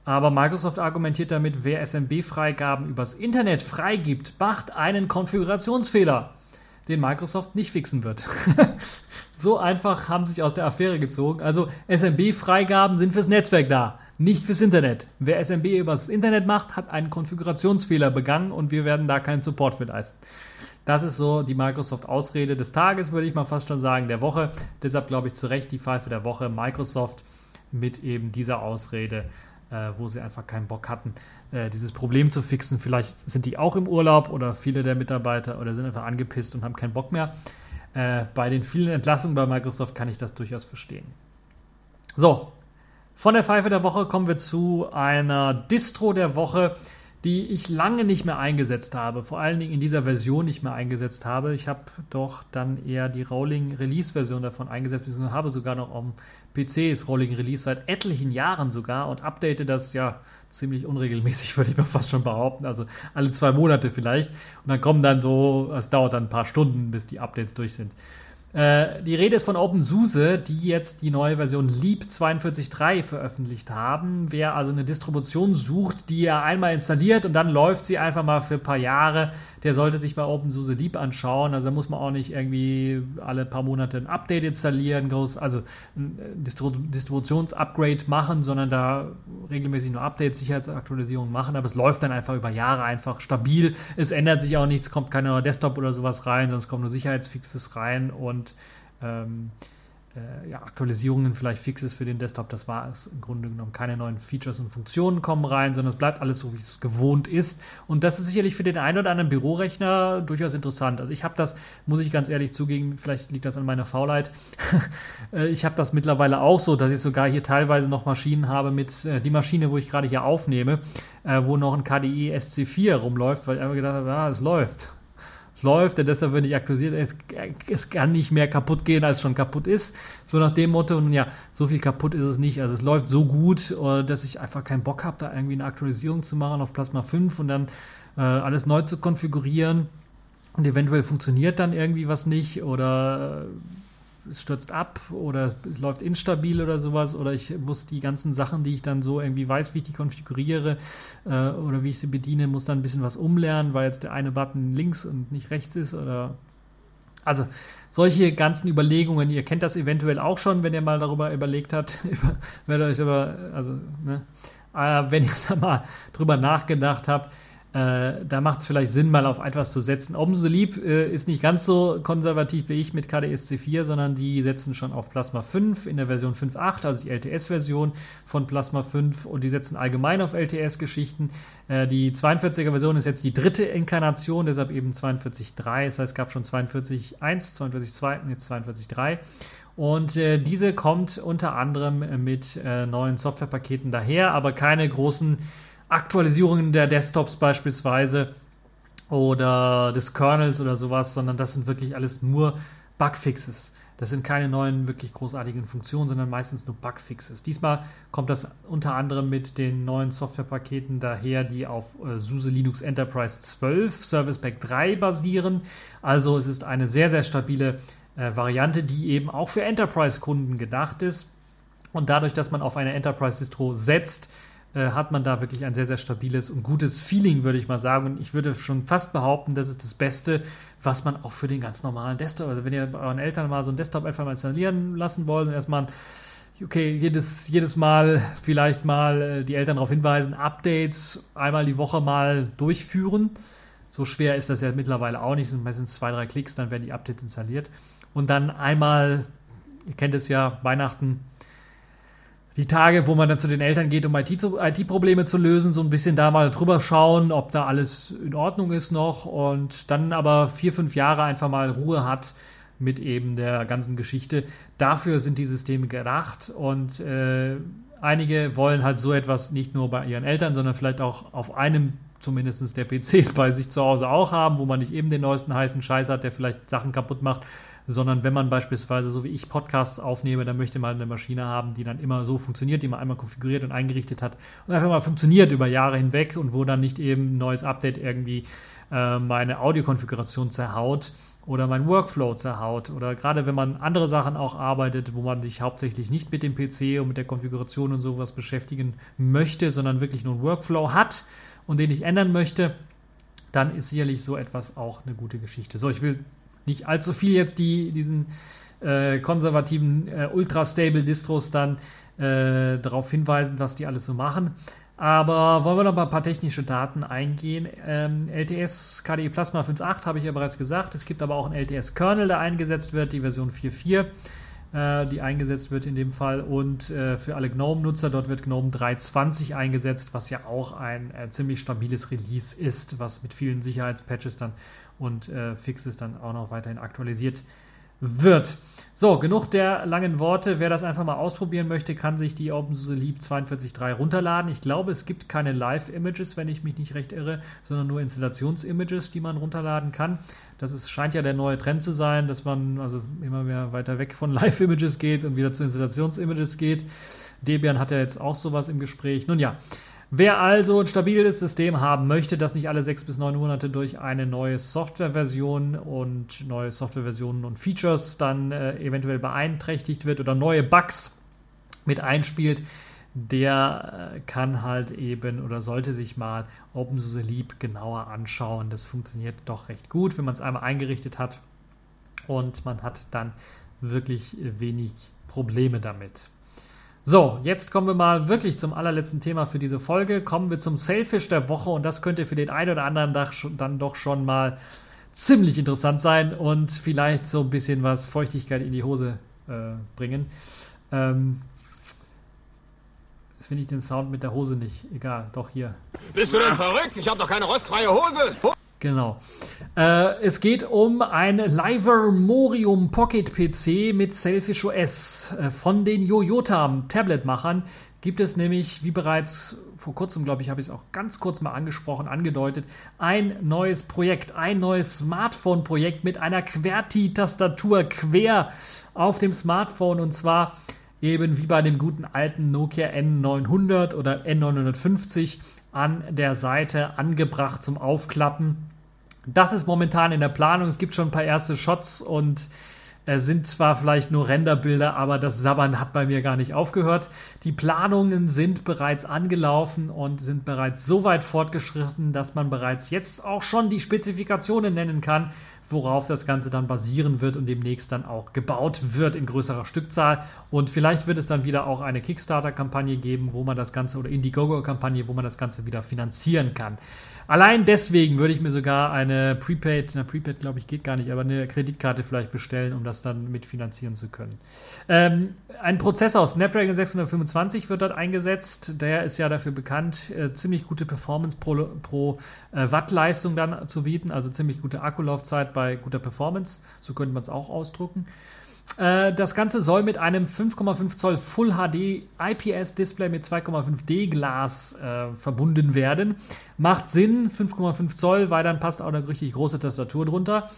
Aber Microsoft argumentiert damit, wer S M B-Freigaben übers Internet freigibt, macht einen Konfigurationsfehler, den Microsoft nicht fixen wird. So einfach haben sich aus der Affäre gezogen. Also S M B-Freigaben sind fürs Netzwerk da, nicht fürs Internet. Wer S M B übers Internet macht, hat einen Konfigurationsfehler begangen und wir werden da keinen Support für leisten. Das ist so die Microsoft-Ausrede des Tages, würde ich mal fast schon sagen, der Woche. Deshalb glaube ich zu Recht die Pfeife der Woche. Microsoft mit eben dieser Ausrede, äh, wo sie einfach keinen Bock hatten, äh, dieses Problem zu fixen. Vielleicht sind die auch im Urlaub oder viele der Mitarbeiter oder sind einfach angepisst und haben keinen Bock mehr. Äh, bei den vielen Entlassungen bei Microsoft kann ich das durchaus verstehen. So. Von der Pfeife der Woche kommen wir zu einer Distro der Woche, die ich lange nicht mehr eingesetzt habe, vor allen Dingen in dieser Version nicht mehr eingesetzt habe. Ich habe doch dann eher die Rolling-Release-Version davon eingesetzt, beziehungsweise habe sogar noch auf dem P C ist Rolling-Release seit etlichen Jahren sogar und update das ja ziemlich unregelmäßig, würde ich mal fast schon behaupten, also alle zwei Monate vielleicht. Und dann kommen dann so, es dauert dann ein paar Stunden, bis die Updates durch sind. Die Rede ist von OpenSUSE, die jetzt die neue Version Leap zweiundvierzig Punkt drei veröffentlicht haben. Wer also eine Distribution sucht, die er einmal installiert und dann läuft sie einfach mal für ein paar Jahre, der sollte sich bei OpenSUSE Leap anschauen. Also da muss man auch nicht irgendwie alle paar Monate ein Update installieren, groß, also ein Distributionsupgrade machen, sondern da regelmäßig nur Updates, Sicherheitsaktualisierungen machen. Aber es läuft dann einfach über Jahre einfach stabil. Es ändert sich auch nichts, kommt kein neuer Desktop oder sowas rein, sonst kommen nur Sicherheitsfixes rein und Ähm, äh, ja, Aktualisierungen, vielleicht Fixes für den Desktop, das war es im Grunde genommen. Keine neuen Features und Funktionen kommen rein, sondern es bleibt alles so, wie es gewohnt ist. Und das ist sicherlich für den einen oder anderen Bürorechner durchaus interessant. Also ich habe das, muss ich ganz ehrlich zugeben, vielleicht liegt das an meiner Faulheit, ich habe das mittlerweile auch so, dass ich sogar hier teilweise noch Maschinen habe mit, äh, die Maschine, wo ich gerade hier aufnehme, äh, wo noch ein K D E S C vier rumläuft, weil ich einfach gedacht habe, ja, ah, es läuft. es läuft, der Desktop wird nicht aktualisiert, es, es kann nicht mehr kaputt gehen, als schon kaputt ist. So nach dem Motto, und ja, so viel kaputt ist es nicht. Also es läuft so gut, dass ich einfach keinen Bock habe, da irgendwie eine Aktualisierung zu machen auf Plasma fünf und dann äh, alles neu zu konfigurieren. Und eventuell funktioniert dann irgendwie was nicht oder es stürzt ab oder es läuft instabil oder sowas, oder ich muss die ganzen Sachen, die ich dann so irgendwie weiß, wie ich die konfiguriere äh, oder wie ich sie bediene, muss dann ein bisschen was umlernen, weil jetzt der eine Button links und nicht rechts ist oder... Also solche ganzen Überlegungen, ihr kennt das eventuell auch schon, wenn ihr mal darüber überlegt habt, über, wenn, euch über, also, ne, äh, wenn ihr da mal drüber nachgedacht habt, Äh, da macht es vielleicht Sinn, mal auf etwas zu setzen. OpenSUSE Leap äh, ist nicht ganz so konservativ wie ich mit K D E S C vier, sondern die setzen schon auf Plasma fünf in der Version fünf Punkt acht, also die L T S-Version von Plasma fünf, und die setzen allgemein auf L T S-Geschichten. Äh, die zweiundvierziger-Version ist jetzt die dritte Inkarnation, deshalb eben zweiundvierzig Punkt drei. Das heißt, es gab schon zweiundvierzig Punkt eins, zweiundvierzig Punkt zwei und jetzt zweiundvierzig Punkt drei. Und äh, diese kommt unter anderem mit äh, neuen Softwarepaketen daher, aber keine großen Aktualisierungen der Desktops beispielsweise oder des Kernels oder sowas, sondern das sind wirklich alles nur Bugfixes. Das sind keine neuen, wirklich großartigen Funktionen, sondern meistens nur Bugfixes. Diesmal kommt das unter anderem mit den neuen Softwarepaketen daher, die auf äh, SUSE Linux Enterprise zwölf Service Pack drei basieren. Also es ist eine sehr, sehr stabile äh, Variante, die eben auch für Enterprise-Kunden gedacht ist. Und dadurch, dass man auf eine Enterprise-Distro setzt, hat man da wirklich ein sehr, sehr stabiles und gutes Feeling, würde ich mal sagen. Und ich würde schon fast behaupten, das ist das Beste, was man auch für den ganz normalen Desktop, also wenn ihr bei euren Eltern mal so einen Desktop einfach mal installieren lassen wollt und erstmal, okay, jedes, jedes Mal vielleicht mal die Eltern darauf hinweisen, Updates einmal die Woche mal durchführen. So schwer ist das ja mittlerweile auch nicht. Es sind meistens zwei, drei Klicks, dann werden die Updates installiert. Und dann einmal, ihr kennt es ja, Weihnachten, die Tage, wo man dann zu den Eltern geht, um I T-Probleme zu lösen, so ein bisschen da mal drüber schauen, ob da alles in Ordnung ist noch, und dann aber vier, fünf Jahre einfach mal Ruhe hat mit eben der ganzen Geschichte. Dafür sind die Systeme gedacht, und äh, einige wollen halt so etwas nicht nur bei ihren Eltern, sondern vielleicht auch auf einem zumindest der P Cs bei sich zu Hause auch haben, wo man nicht eben den neuesten heißen Scheiß hat, der vielleicht Sachen kaputt macht, sondern wenn man beispielsweise, so wie ich, Podcasts aufnehme, dann möchte man eine Maschine haben, die dann immer so funktioniert, die man einmal konfiguriert und eingerichtet hat und einfach mal funktioniert über Jahre hinweg, und wo dann nicht eben ein neues Update irgendwie äh, meine Audiokonfiguration zerhaut oder mein Workflow zerhaut, oder gerade wenn man andere Sachen auch arbeitet, wo man sich hauptsächlich nicht mit dem P C und mit der Konfiguration und sowas beschäftigen möchte, sondern wirklich nur einen Workflow hat und den ich ändern möchte, dann ist sicherlich so etwas auch eine gute Geschichte. So, ich will nicht allzu viel jetzt die, diesen äh, konservativen äh, Ultra-Stable-Distros dann äh, darauf hinweisen, was die alles so machen. Aber wollen wir noch mal ein paar technische Daten eingehen. Ähm, L T S K D E Plasma fünf Punkt acht habe ich ja bereits gesagt. Es gibt aber auch einen L T S-Kernel, der eingesetzt wird, die Version vier Punkt vier, äh, die eingesetzt wird in dem Fall. Und äh, für alle GNOME-Nutzer, dort wird GNOME drei Punkt zwanzig eingesetzt, was ja auch ein äh, ziemlich stabiles Release ist, was mit vielen Sicherheitspatches dann und äh, Fixes dann auch noch weiterhin aktualisiert wird. So, genug der langen Worte. Wer das einfach mal ausprobieren möchte, kann sich die OpenSUSE Leap zweiundvierzig Punkt drei runterladen. Ich glaube, es gibt keine Live-Images, wenn ich mich nicht recht irre, sondern nur Installations-Images, die man runterladen kann. Das ist, scheint ja der neue Trend zu sein, dass man also immer mehr weiter weg von Live-Images geht und wieder zu Installations-Images geht. Debian hat ja jetzt auch sowas im Gespräch. Nun ja, wer also ein stabiles System haben möchte, das nicht alle sechs bis neun Monate durch eine neue Softwareversion und neue Softwareversionen und Features dann äh, eventuell beeinträchtigt wird oder neue Bugs mit einspielt, der äh, kann halt eben oder sollte sich mal OpenSUSE Leap genauer anschauen. Das funktioniert doch recht gut, wenn man es einmal eingerichtet hat, und man hat dann wirklich wenig Probleme damit. So, jetzt kommen wir mal wirklich zum allerletzten Thema für diese Folge. Kommen wir zum Sailfish der Woche, und das könnte für den einen oder anderen dann doch schon mal ziemlich interessant sein und vielleicht so ein bisschen was Feuchtigkeit in die Hose äh, bringen. Ähm, jetzt finde ich den Sound mit der Hose nicht. Egal, doch hier. Bist du denn verrückt? Ich habe doch keine rostfreie Hose. Genau. Äh, es geht um ein Livermorium Pocket P C mit Sailfish O S äh, von den Yoyotam Tablet-Machern, gibt es nämlich, wie bereits vor kurzem, glaube ich, habe ich es auch ganz kurz mal angesprochen, angedeutet, ein neues Projekt, ein neues Smartphone-Projekt mit einer QWERTY-Tastatur quer auf dem Smartphone, und zwar eben wie bei dem guten alten Nokia N neunhundert oder N neunhundertfünfzig an der Seite angebracht zum Aufklappen. Das ist momentan in der Planung. Es gibt schon ein paar erste Shots und es sind zwar vielleicht nur Renderbilder, aber das Sabbern hat bei mir gar nicht aufgehört. Die Planungen sind bereits angelaufen und sind bereits so weit fortgeschritten, dass man bereits jetzt auch schon die Spezifikationen nennen kann, worauf das Ganze dann basieren wird und demnächst dann auch gebaut wird in größerer Stückzahl. Und vielleicht wird es dann wieder auch eine Kickstarter-Kampagne geben, wo man das Ganze, oder Indiegogo-Kampagne, wo man das Ganze wieder finanzieren kann. Allein deswegen würde ich mir sogar eine Prepaid, na Prepaid glaube ich geht gar nicht, aber eine Kreditkarte vielleicht bestellen, um das dann mitfinanzieren zu können. Ähm, ein Prozessor, Snapdragon sechshundertfünfundzwanzig wird dort eingesetzt, der ist ja dafür bekannt, äh, ziemlich gute Performance pro, pro äh, Wattleistung dann zu bieten, also ziemlich gute Akkulaufzeit bei guter Performance, so könnte man es auch ausdrucken. Äh, das Ganze soll mit einem fünf Komma fünf Zoll Full H D I P S Display mit zwei Komma fünf D Glas äh, verbunden werden. Macht Sinn, fünf Komma fünf Zoll, weil dann passt auch eine richtig große Tastatur drunter.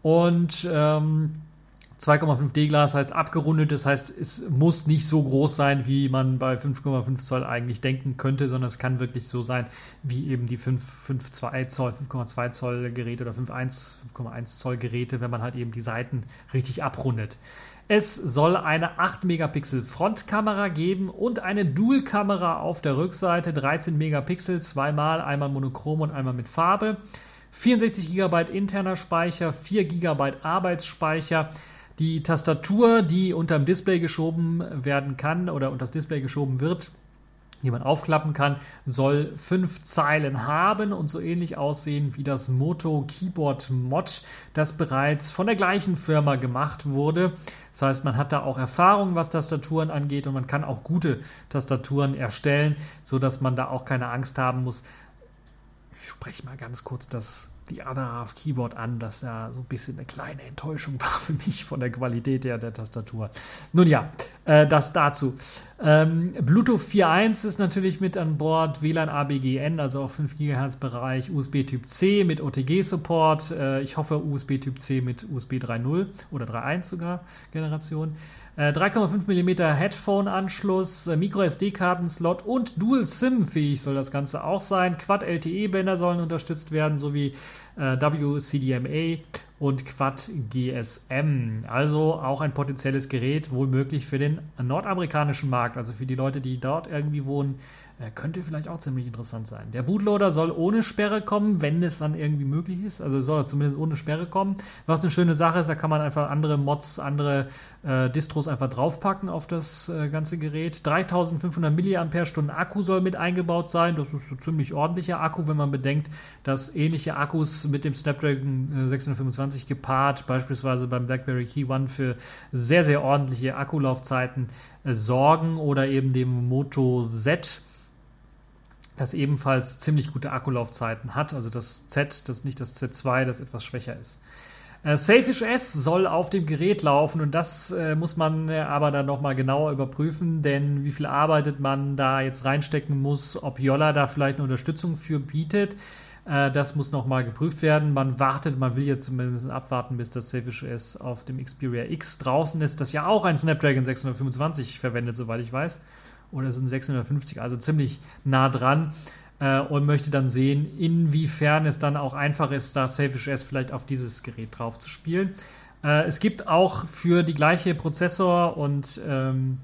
Und ähm, zwei Komma fünf D Glas heißt abgerundet, das heißt, es muss nicht so groß sein, wie man bei fünf Komma fünf Zoll eigentlich denken könnte, sondern es kann wirklich so sein, wie eben die fünf Komma zwei Zoll, fünf Komma zwei Zoll Geräte oder fünf Komma eins Zoll Geräte, wenn man halt eben die Seiten richtig abrundet. Es soll eine acht Megapixel Frontkamera geben und eine Dual-Kamera auf der Rückseite, dreizehn Megapixel, zweimal, einmal monochrom und einmal mit Farbe, vierundsechzig Gigabyte interner Speicher, vier Gigabyte Arbeitsspeicher. Die Tastatur, die unterm Display geschoben werden kann oder unter das Display geschoben wird, die man aufklappen kann, soll fünf Zeilen haben und so ähnlich aussehen wie das Moto Keyboard Mod, das bereits von der gleichen Firma gemacht wurde. Das heißt, man hat da auch Erfahrung, was Tastaturen angeht, und man kann auch gute Tastaturen erstellen, sodass man da auch keine Angst haben muss. Ich spreche mal ganz kurz das die Otherhalf Keyboard an, das ja so ein bisschen eine kleine Enttäuschung war für mich von der Qualität her der Tastatur. Nun ja, äh, das dazu. Ähm, Bluetooth vier Punkt eins ist natürlich mit an Bord, W LAN A B G N, also auch fünf Gigahertz Bereich, U S B Typ C mit O T G-Support, äh, ich hoffe U S B Typ C mit U S B drei Punkt null oder drei Punkt eins sogar Generation. Äh, drei Komma fünf Millimeter Headphone-Anschluss, äh, Micro S D-Karten-Slot und Dual-SIM-fähig soll das Ganze auch sein. Quad-L T E-Bänder sollen unterstützt werden, sowie äh, W C D M A und Quad G S M. Also auch ein potenzielles Gerät, wohl möglich für den nordamerikanischen Markt, also für die Leute, die dort irgendwie wohnen, äh, könnte vielleicht auch ziemlich interessant sein. Der Bootloader soll ohne Sperre kommen, wenn es dann irgendwie möglich ist, also soll er zumindest ohne Sperre kommen, was eine schöne Sache ist, da kann man einfach andere Mods, andere äh, Distros einfach draufpacken auf das äh, ganze Gerät. dreitausendfünfhundert Milliampere-Stunden Akku soll mit eingebaut sein. Das ist ein ziemlich ordentlicher Akku, wenn man bedenkt, dass ähnliche Akkus mit dem Snapdragon äh, sechshundertfünfundzwanzig gepaart, beispielsweise beim BlackBerry Key One, für sehr, sehr ordentliche Akkulaufzeiten äh, sorgen, oder eben dem Moto Z, das ebenfalls ziemlich gute Akkulaufzeiten hat. Also das Z, das ist nicht das Z zwei, das etwas schwächer ist. Äh, Sailfish O S soll auf dem Gerät laufen, und das äh, muss man äh, aber dann nochmal genauer überprüfen, denn wie viel arbeitet man da jetzt reinstecken muss, ob Jolla da vielleicht eine Unterstützung für bietet, äh, das muss nochmal geprüft werden. Man wartet, man will jetzt zumindest abwarten, bis das Sailfish O S auf dem Xperia X draußen ist, das ja auch ein Snapdragon sechshundertfünfundzwanzig verwendet, soweit ich weiß, oder es sind sechshundertfünfzig, also ziemlich nah dran. Und möchte dann sehen, inwiefern es dann auch einfach ist, da Sailfish O S vielleicht auf dieses Gerät drauf zu spielen. Äh, es gibt auch für die gleiche Prozessor und ähm,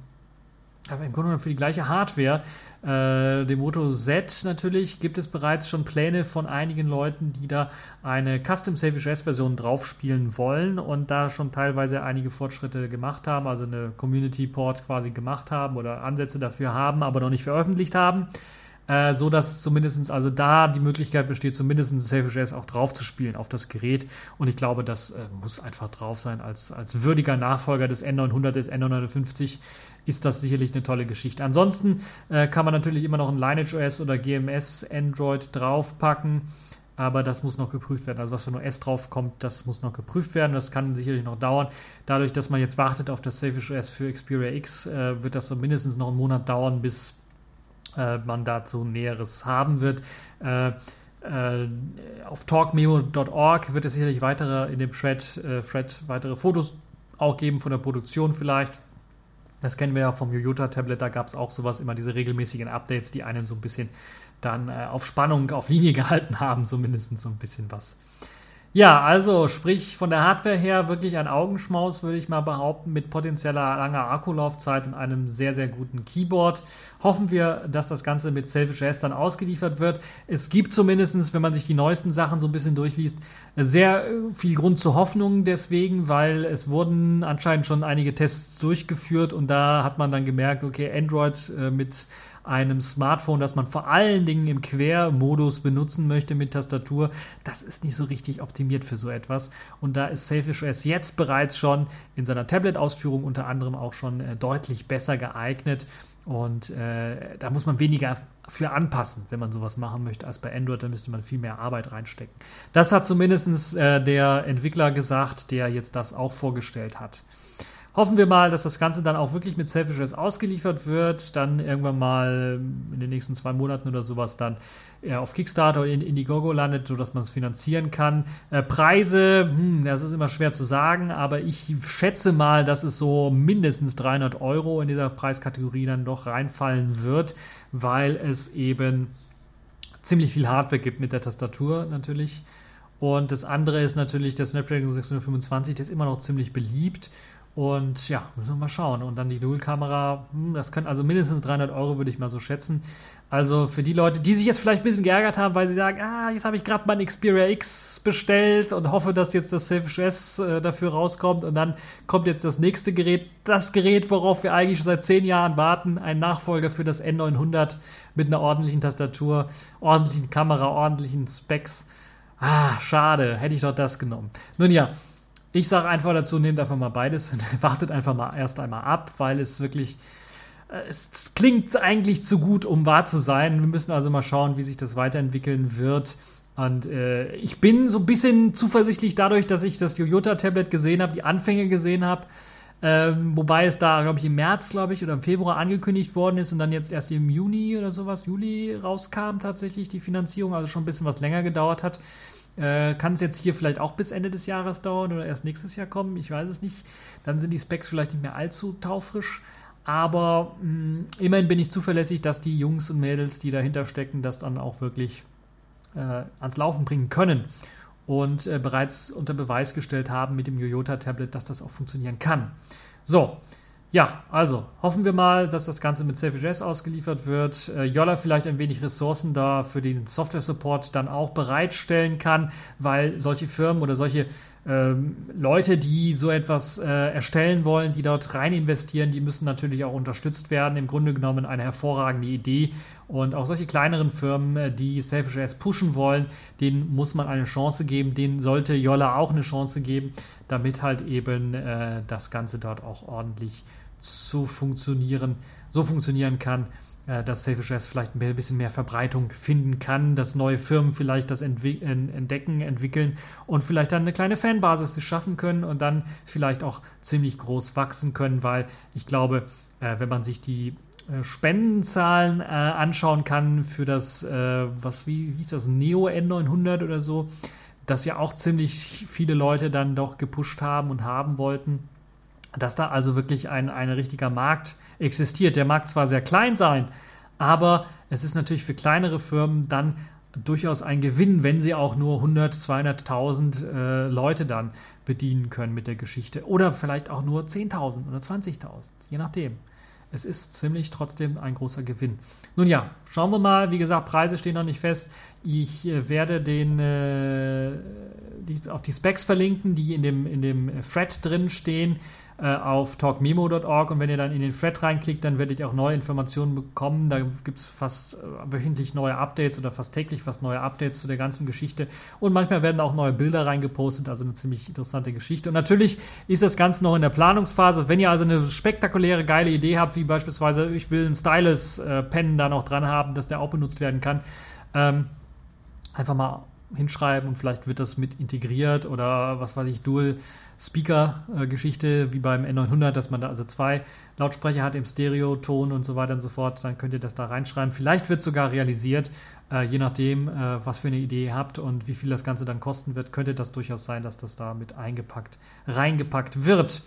aber im Grunde genommen für die gleiche Hardware, äh, dem Moto Z natürlich, gibt es bereits schon Pläne von einigen Leuten, die da eine Custom Sailfish O S Version drauf spielen wollen und da schon teilweise einige Fortschritte gemacht haben, also eine Community Port quasi gemacht haben oder Ansätze dafür haben, aber noch nicht veröffentlicht haben. So dass zumindest also da die Möglichkeit besteht, zumindest Sailfish O S auch drauf zu spielen auf das Gerät. Und ich glaube, das äh, muss einfach drauf sein. Als, als würdiger Nachfolger des N neunhundert, des N neunhundertfünfzig ist das sicherlich eine tolle Geschichte. Ansonsten äh, kann man natürlich immer noch ein Lineage O S oder G M S Android draufpacken. aber das muss noch geprüft werden. Also was für ein O S drauf kommt, das muss noch geprüft werden. Das kann sicherlich noch dauern. Dadurch, dass man jetzt wartet auf das Sailfish O S für Xperia X, äh, wird das so mindestens noch einen Monat dauern, bis äh, man dazu Näheres haben wird. Äh, Äh, auf talk memo dot org wird es sicherlich weitere in dem Thread, äh, Thread weitere Fotos auch geben von der Produktion vielleicht. Das kennen wir ja vom Yoyota-Tablet, da gab es auch sowas, immer diese regelmäßigen Updates, die einem so ein bisschen dann äh, auf Spannung, auf Linie gehalten haben, zumindest so ein bisschen was. Ja, also sprich von der Hardware her wirklich ein Augenschmaus, würde ich mal behaupten, mit potenzieller langer Akkulaufzeit und einem sehr, sehr guten Keyboard. Hoffen wir, dass das Ganze mit Sailfish O S dann ausgeliefert wird. Es gibt zumindest, wenn man sich die neuesten Sachen so ein bisschen durchliest, sehr viel Grund zur Hoffnung deswegen, weil es wurden anscheinend schon einige Tests durchgeführt und da hat man dann gemerkt, okay, Android mit einem Smartphone, das man vor allen Dingen im Quermodus benutzen möchte mit Tastatur, das ist nicht so richtig optimiert für so etwas. Und da ist Sailfish O S jetzt bereits schon in seiner Tablet-Ausführung unter anderem auch schon äh, deutlich besser geeignet. Und äh, da muss man weniger für anpassen, wenn man sowas machen möchte, als bei Android. Da müsste man viel mehr Arbeit reinstecken. Das hat zumindest äh, der Entwickler gesagt, der jetzt das auch vorgestellt hat. Hoffen wir mal, dass das Ganze dann auch wirklich mit Sailfish O S ausgeliefert wird, dann irgendwann mal in den nächsten zwei Monaten oder sowas dann auf Kickstarter oder in Indiegogo landet, sodass man es finanzieren kann. Äh, Preise, hm, das ist immer schwer zu sagen, aber ich schätze mal, dass es so mindestens dreihundert Euro in dieser Preiskategorie dann doch reinfallen wird, weil es eben ziemlich viel Hardware gibt mit der Tastatur natürlich. Und das andere ist natürlich der Snapdragon sechshundertfünfundzwanzig, der ist immer noch ziemlich beliebt. Und ja, müssen wir mal schauen. Und dann die Dual-Kamera, das können also mindestens dreihundert Euro, würde ich mal so schätzen. Also für die Leute, die sich jetzt vielleicht ein bisschen geärgert haben, weil sie sagen, ah, jetzt habe ich gerade mein Xperia X bestellt und hoffe, dass jetzt das Sailfish O S äh, dafür rauskommt. Und dann kommt jetzt das nächste Gerät, das Gerät, worauf wir eigentlich schon seit zehn Jahren warten, ein Nachfolger für das N neunhundert mit einer ordentlichen Tastatur, ordentlichen Kamera, ordentlichen Specs. Ah, schade, hätte ich doch das genommen. Nun ja. Ich sage einfach dazu, nehmt einfach mal beides und wartet einfach mal erst einmal ab, weil es wirklich, es klingt eigentlich zu gut, um wahr zu sein. Wir müssen also mal schauen, wie sich das weiterentwickeln wird. Und äh, ich bin so ein bisschen zuversichtlich dadurch, dass ich das Yoyota-Tablet gesehen habe, die Anfänge gesehen habe. Ähm, wobei es da, glaube ich, im März, glaube ich, oder im Februar angekündigt worden ist und dann jetzt erst im Juni oder sowas, Juli rauskam tatsächlich die Finanzierung, also schon ein bisschen was länger gedauert hat. Äh, kann es jetzt hier vielleicht auch bis Ende des Jahres dauern oder erst nächstes Jahr kommen? Ich weiß es nicht. Dann sind die Specs vielleicht nicht mehr allzu taufrisch. Aber mh, immerhin bin ich zuverlässig, dass die Jungs und Mädels, die dahinter stecken, das dann auch wirklich äh, ans Laufen bringen können und äh, bereits unter Beweis gestellt haben mit dem Yoyota-Tablet, dass das auch funktionieren kann. So, ja, also hoffen wir mal, dass das Ganze mit Sailfish O S ausgeliefert wird. Äh, Jolla vielleicht ein wenig Ressourcen da für den Software-Support dann auch bereitstellen kann, weil solche Firmen oder solche ähm, Leute, die so etwas äh, erstellen wollen, die dort rein investieren, die müssen natürlich auch unterstützt werden. Im Grunde genommen eine hervorragende Idee. Und auch solche kleineren Firmen, die Sailfish O S pushen wollen, denen muss man eine Chance geben. Denen sollte Jolla auch eine Chance geben, damit halt eben äh, das Ganze dort auch ordentlich zu funktionieren, so funktionieren kann, äh, dass Sailfish O S vielleicht ein bisschen mehr Verbreitung finden kann, dass neue Firmen vielleicht das entwick- entdecken, entwickeln und vielleicht dann eine kleine Fanbasis schaffen können und dann vielleicht auch ziemlich groß wachsen können, weil ich glaube, äh, wenn man sich die äh, Spendenzahlen äh, anschauen kann für das, äh, was wie hieß das, Neo N neunhundert oder so, das ja auch ziemlich viele Leute dann doch gepusht haben und haben wollten, dass da also wirklich ein, ein richtiger Markt existiert. Der mag zwar sehr klein sein, aber es ist natürlich für kleinere Firmen dann durchaus ein Gewinn, wenn sie auch nur hundert, zweihunderttausend äh, Leute dann bedienen können mit der Geschichte. Oder vielleicht auch nur zehntausend oder zwanzigtausend, je nachdem. Es ist ziemlich trotzdem ein großer Gewinn. Nun ja, schauen wir mal. Wie gesagt, Preise stehen noch nicht fest. Ich äh, werde den äh, die, auf die Specs verlinken, die in dem, in dem Thread drin stehen, auf talk memo dot org, und wenn ihr dann in den Thread reinklickt, dann werdet ihr auch neue Informationen bekommen. Da gibt es fast wöchentlich neue Updates oder fast täglich fast neue Updates zu der ganzen Geschichte und manchmal werden auch neue Bilder reingepostet, also eine ziemlich interessante Geschichte. Und natürlich ist das Ganze noch in der Planungsphase. Wenn ihr also eine spektakuläre, geile Idee habt, wie beispielsweise, ich will einen Stylus-Pen da noch dran haben, dass der auch benutzt werden kann, ähm, einfach mal hinschreiben und vielleicht wird das mit integriert oder was weiß ich, Dual-Speaker-Geschichte wie beim N neunhundert, dass man da also zwei Lautsprecher hat im Stereoton und so weiter und so fort, dann könnt ihr das da reinschreiben. Vielleicht wird es sogar realisiert, äh, je nachdem, äh, was für eine Idee ihr habt und wie viel das Ganze dann kosten wird, könnte das durchaus sein, dass das da mit eingepackt, reingepackt wird.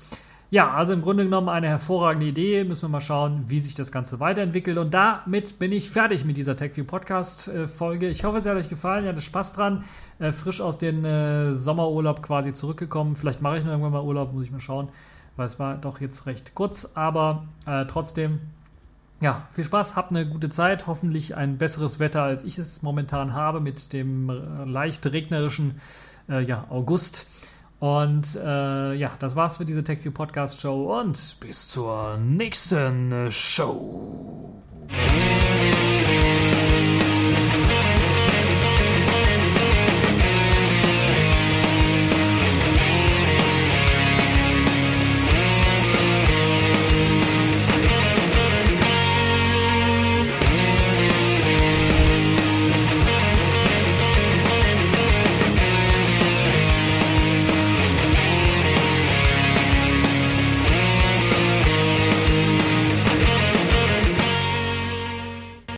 Ja, also im Grunde genommen eine hervorragende Idee. Müssen wir mal schauen, wie sich das Ganze weiterentwickelt. Und damit bin ich fertig mit dieser TechView Podcast-Folge. Ich hoffe, es hat euch gefallen. Ihr hattet Spaß dran. Äh, frisch aus dem äh, Sommerurlaub quasi zurückgekommen. Vielleicht mache ich noch irgendwann mal Urlaub, muss ich mal schauen, weil es war doch jetzt recht kurz. Aber äh, trotzdem, ja, viel Spaß. Habt eine gute Zeit. Hoffentlich ein besseres Wetter, als ich es momentan habe, mit dem äh, leicht regnerischen äh, ja, August. Und äh, ja, das war's für diese TechView Podcast Show und bis zur nächsten Show.